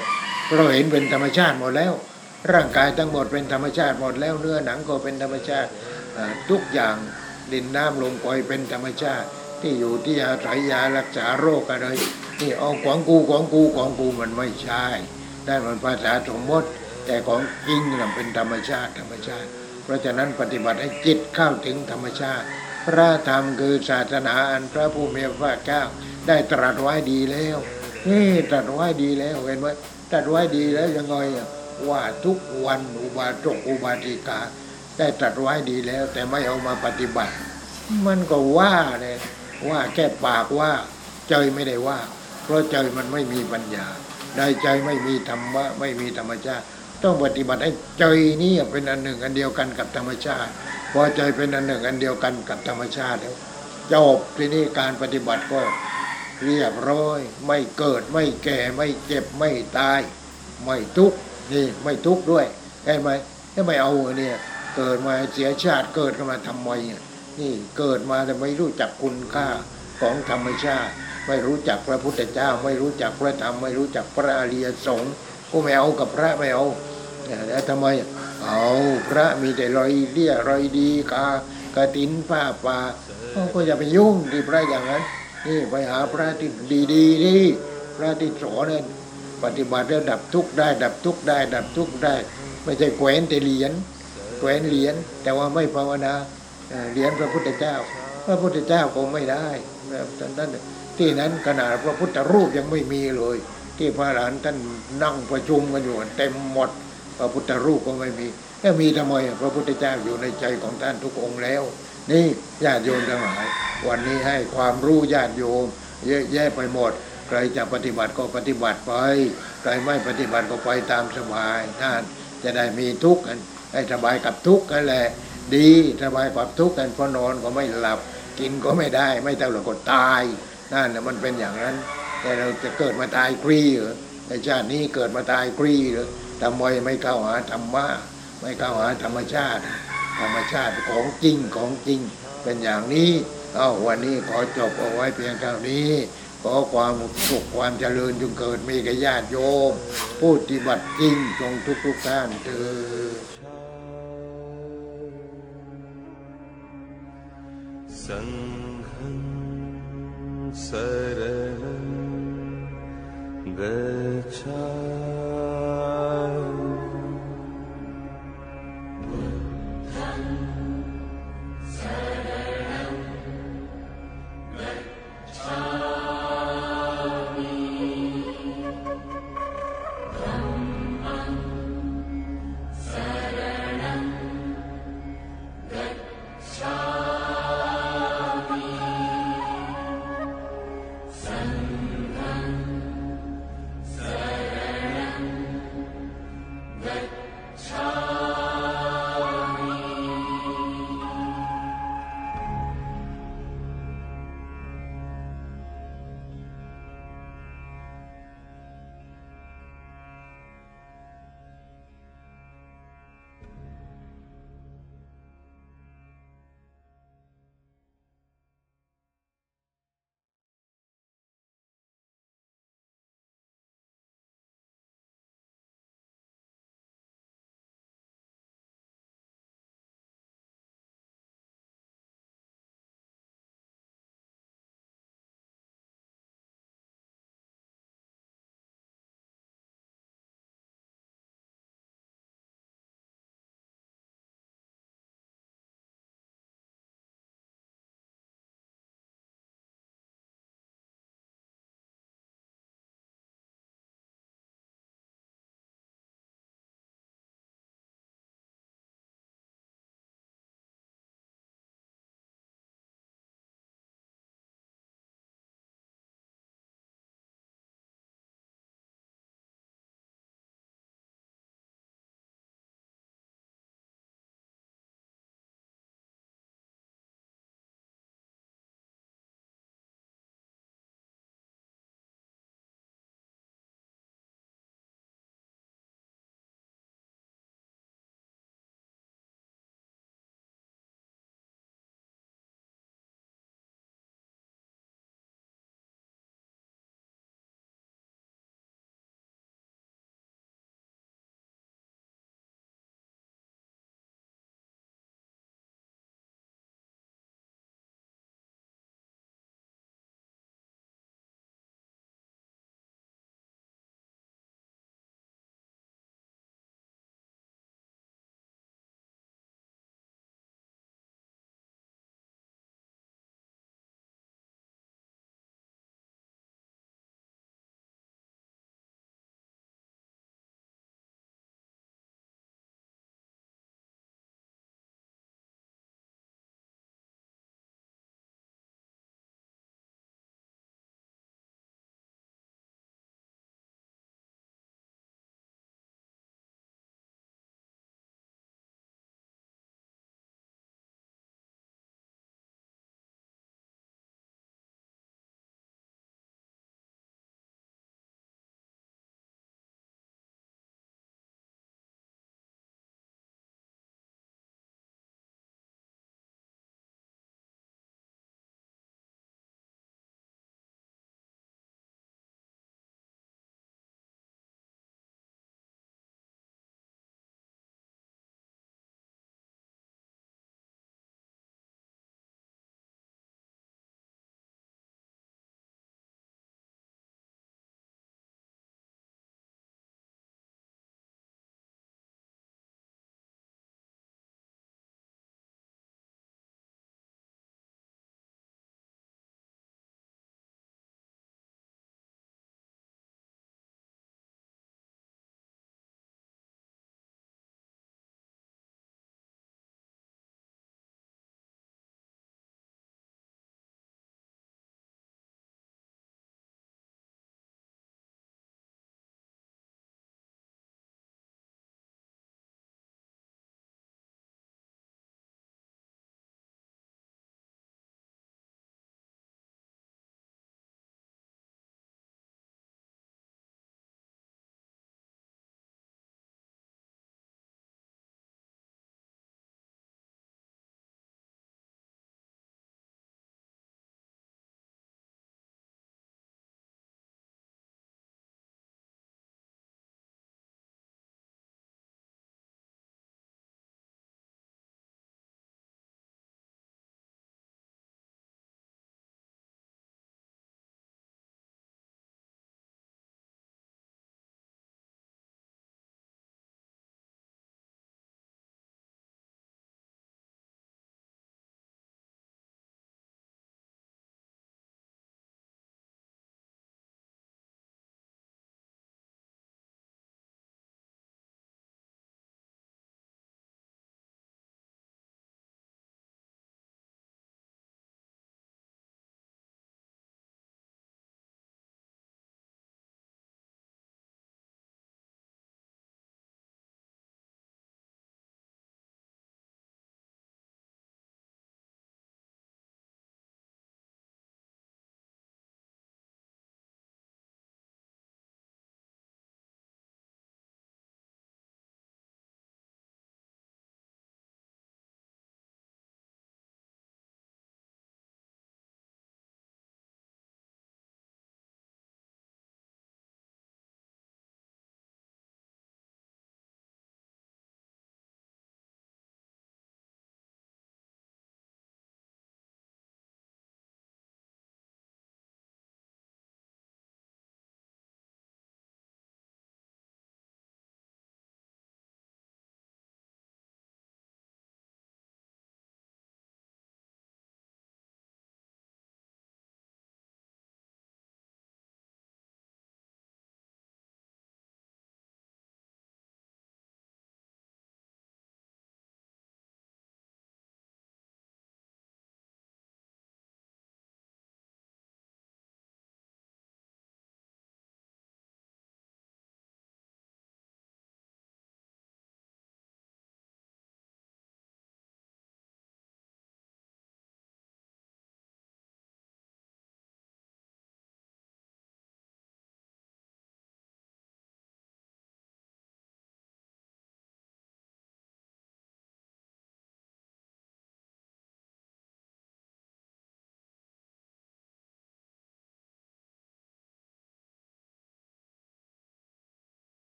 เราเห็นเป็นธรรมชาติหมดแล้วร่างกายทั้งหมดเป็นธรรมชาติหมดแล้วเนื้อหนังก็เป็นธรรมชาติทุกอย่างดินน้ำลมไฟเป็นธรรมชาติที่อยู่ที่อาศัยยารักษาโรคอะไรนี่เอาของกูของกูของกูมันไม่ใช่ได้มันภาษาสมมติแต่ของจริงมันเป็นธรรมชาติธรรมชาติเพราะฉะนั้นปฏิบัติให้จิตเข้าถึงธรรมชาติพระธรรมคือศาสนาอันพระผู้มีพระเจ้าได้ตรัสไว้ดีแล้วนี่ตรัสไว้ดีแล้วเห็นไหมตรัสไว้ดีแล้วยังไงว่าทุกวันอุบาสกอุบาสิกาได้ตรัสไว้ดีแล้วแต่ไม่เอามาปฏิบัติมันก็ว่าเลยว่าแค่ปากว่าใจไม่ได้ว่าเพราะใจมันไม่มีปัญญาได้ใจไม่มีธรรมะไม่มีธรรมชาติต้องปฏิบัติให้ใจนี่เป็นอันหนึ่งอันเดียวกันกับธรรมชาติพอใจเป็นอันหนึ่งอันเดียวกันกับธรรมชาติแล้วจบที่นี่การปฏิบัติก็เรียบร้อยไม่เกิดไม่แก่ไม่เจ็บไม่ตายไม่ทุกข์นี่ไม่ทุกข์ด้วยใช่ไหมถ้าไม่เอาเนี่ยเกิดมาเสียชาติเกิดมาทำไมนี่เกิดมาแต่ไม่รู้จักคุณค่า ของธรรมชาติไม่รู้จักพระพุทธเจ้าไม่รู้จักพระธรรมไม่รู้จักพระอริยสงฆ์ก็ไม่เอากับพระไม่เอาแล้วทำไมเอาพระมีแต่รอยเลี่ยรอยดีกากระตินผ้าป่าก็อย่าไปยุ่งดีพระอย่างนั้นนี่ไปหาพระที่ดีๆนี่พระที่สอนเนี่ยปฏิบัติแล้วดับทุกข์ได้ดับทุกข์ได้ดับทุกข์ได้ไม่ใช่แขวนแต่เหรียญแขวนเหรียญแต่ว่าไม่ภาวนาเหรียญพระพุทธเจ้าพระพุทธเจ้าคงไม่ได้แบบท่านที่นั้นขนาดพระพุทธรูปยังไม่มีเลยที่พระหลานท่านนั่งประชุมกันอยู่เต็มหมดพระพุทธรูปก็ไม่มีแล้วมีทำไมพระพุทธเจ้าอยู่ในใจของท่านทุกองค์แล้วนี่ญาติโยมทั้งหลายวันนี้ให้ความรู้ญาติโยมเยอะแยะไปหมดใครจะปฏิบัติก็ปฏิบัติไปใครไม่ปฏิบัติก็ไปตามสบายท่านจะได้มีทุกข์กันให้สบายกับทุกข์กันแหละดีสบายกับทุกข์กันเพราะนอนก็ไม่หลับกินก็ไม่ได้ไม่เท่าไหร่ก็ตายนั่นแหละมันเป็นอย่างนั้นแต่เราจะเกิดมาตายกรีเหรอในชาตินี้เกิดมาตายกรีเหรอทำไมไม่เข้าหาธรรมะไม่เข้าหาธรรมชาติธรรมชาติของจริงของจริงเป็นอย่างนี้อ้าววันนี้ขอจบเอาไว้เพียงเท่านี้ขอความสุขความเจริญจงเกิดมีแก่ญาติโยมผู้ปฏิบัติจริงจงทุกทุกท่านเถิดสังฆังสรณัง